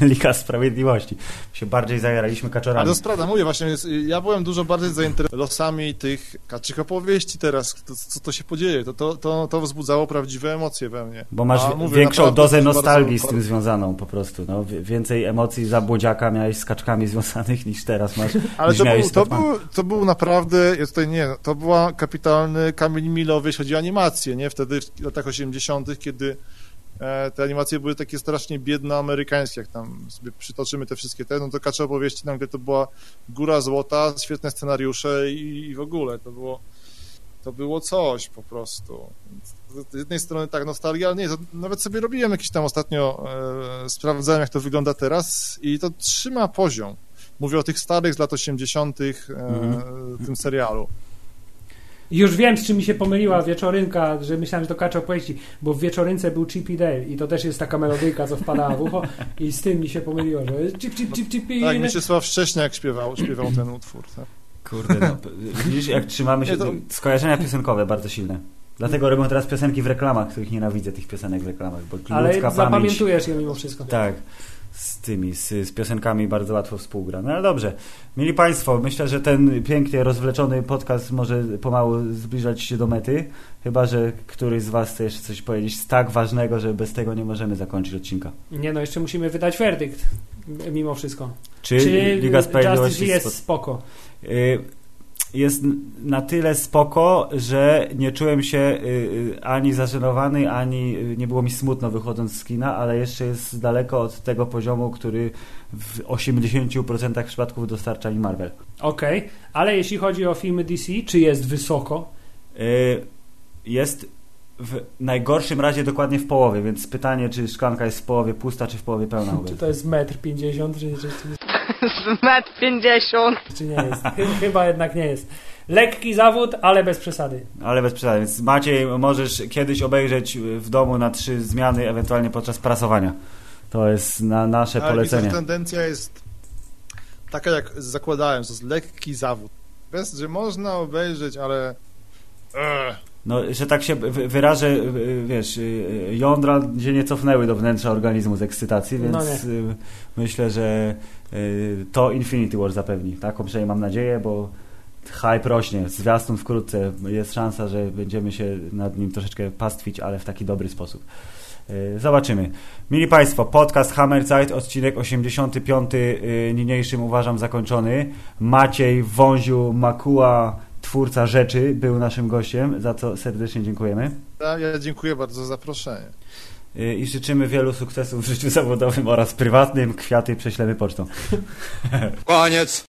Liga Sprawiedliwości. Się bardziej zajarali. Kaczorami. Ale to jest prawda, mówię właśnie, ja byłem dużo bardziej zainteresowany losami tych kaczych opowieści teraz, to, co to się podzieje, to, to, to, to wzbudzało prawdziwe emocje we mnie. Bo masz mówię, większą dozę nostalgii z tym związaną po prostu, no, więcej emocji za błodziaka miałeś z kaczkami związanych niż teraz masz. Ale to był, to, był, to był naprawdę, ja tutaj nie, to była kapitalny kamień milowy, jeśli chodzi o animację, nie? Wtedy w latach osiemdziesiątych, kiedy te animacje były takie strasznie biednoamerykańskie, jak tam sobie przytoczymy te wszystkie te, no to kacze opowieści, nagle to była góra złota, świetne scenariusze i, i w ogóle to było to było coś po prostu. Z jednej strony tak nostalgia, ale nie, to nawet sobie robiłem jakieś tam ostatnio, e, sprawdzałem jak to wygląda teraz i to trzyma poziom. Mówię o tych starych z lat osiemdziesiątych e, mm-hmm. tym serialu. Już wiem, z czym mi się pomyliła wieczorynka, że myślałem, że to kacze opowieści, bo w wieczorynce był Chippy Dale i to też jest taka melodyjka, co wpadała w ucho i z tym mi się pomyliło, że chip, chip, chip, chip, no, tak, Mieczysław Szcześniak śpiewał, śpiewał ten utwór. Tak? Kurde, no, widzisz, jak trzymamy się, nie, to... skojarzenia piosenkowe bardzo silne. Dlatego robią teraz piosenki w reklamach, których nienawidzę, tych piosenek w reklamach, bo ale ludzka zapamiętujesz pamięć, je mimo wszystko. Tak. Z tymi, z, z piosenkami bardzo łatwo współgra. No ale dobrze, mili Państwo, myślę, że ten pięknie rozwleczony podcast może pomału zbliżać się do mety, chyba że któryś z Was chce jeszcze coś powiedzieć z tak ważnego, że bez tego nie możemy zakończyć odcinka. Nie no, jeszcze musimy wydać werdykt mimo wszystko. Czy, Czy Liga Sprawiedliwości jest spoko? Y- Jest na tyle spoko, że nie czułem się ani zażenowany, ani nie było mi smutno wychodząc z kina, ale jeszcze jest daleko od tego poziomu, który w osiemdziesiąt procent przypadków dostarcza mi Marvel. Okej, okay. Ale jeśli chodzi o filmy D C, czy jest wysoko? Jest w najgorszym razie dokładnie w połowie, więc pytanie, czy szklanka jest w połowie pusta, czy w połowie pełna. Czy to jest metr pięćdziesiąt, czy rzeczywiście... Metr pięćdziesiąt. Czy nie jest? Chyba jednak nie jest. Lekki zawód, ale bez przesady. Ale bez przesady, więc Maciej, możesz kiedyś obejrzeć w domu na trzy zmiany, ewentualnie podczas prasowania. To jest na nasze ale polecenie. Ale tendencja jest taka, jak zakładałem, to jest lekki zawód. Bez, że można obejrzeć, ale... Ech. No, że tak się wyrażę, wiesz, jądra się nie cofnęły do wnętrza organizmu z ekscytacji, więc no myślę, że to Infinity War zapewni. Taką przynajmniej mam nadzieję, bo hype rośnie, zwiastun wkrótce, jest szansa, że będziemy się nad nim troszeczkę pastwić, ale w taki dobry sposób. Zobaczymy. Mili Państwo, podcast Hammerzeit, odcinek osiemdziesiąty piąty, niniejszym uważam zakończony. Maciej Wąziu Makuła, twórca rzeczy, był naszym gościem, za co serdecznie dziękujemy. Ja, ja dziękuję bardzo za zaproszenie. I życzymy wielu sukcesów w życiu zawodowym oraz prywatnym. Kwiaty prześlemy pocztą. Koniec!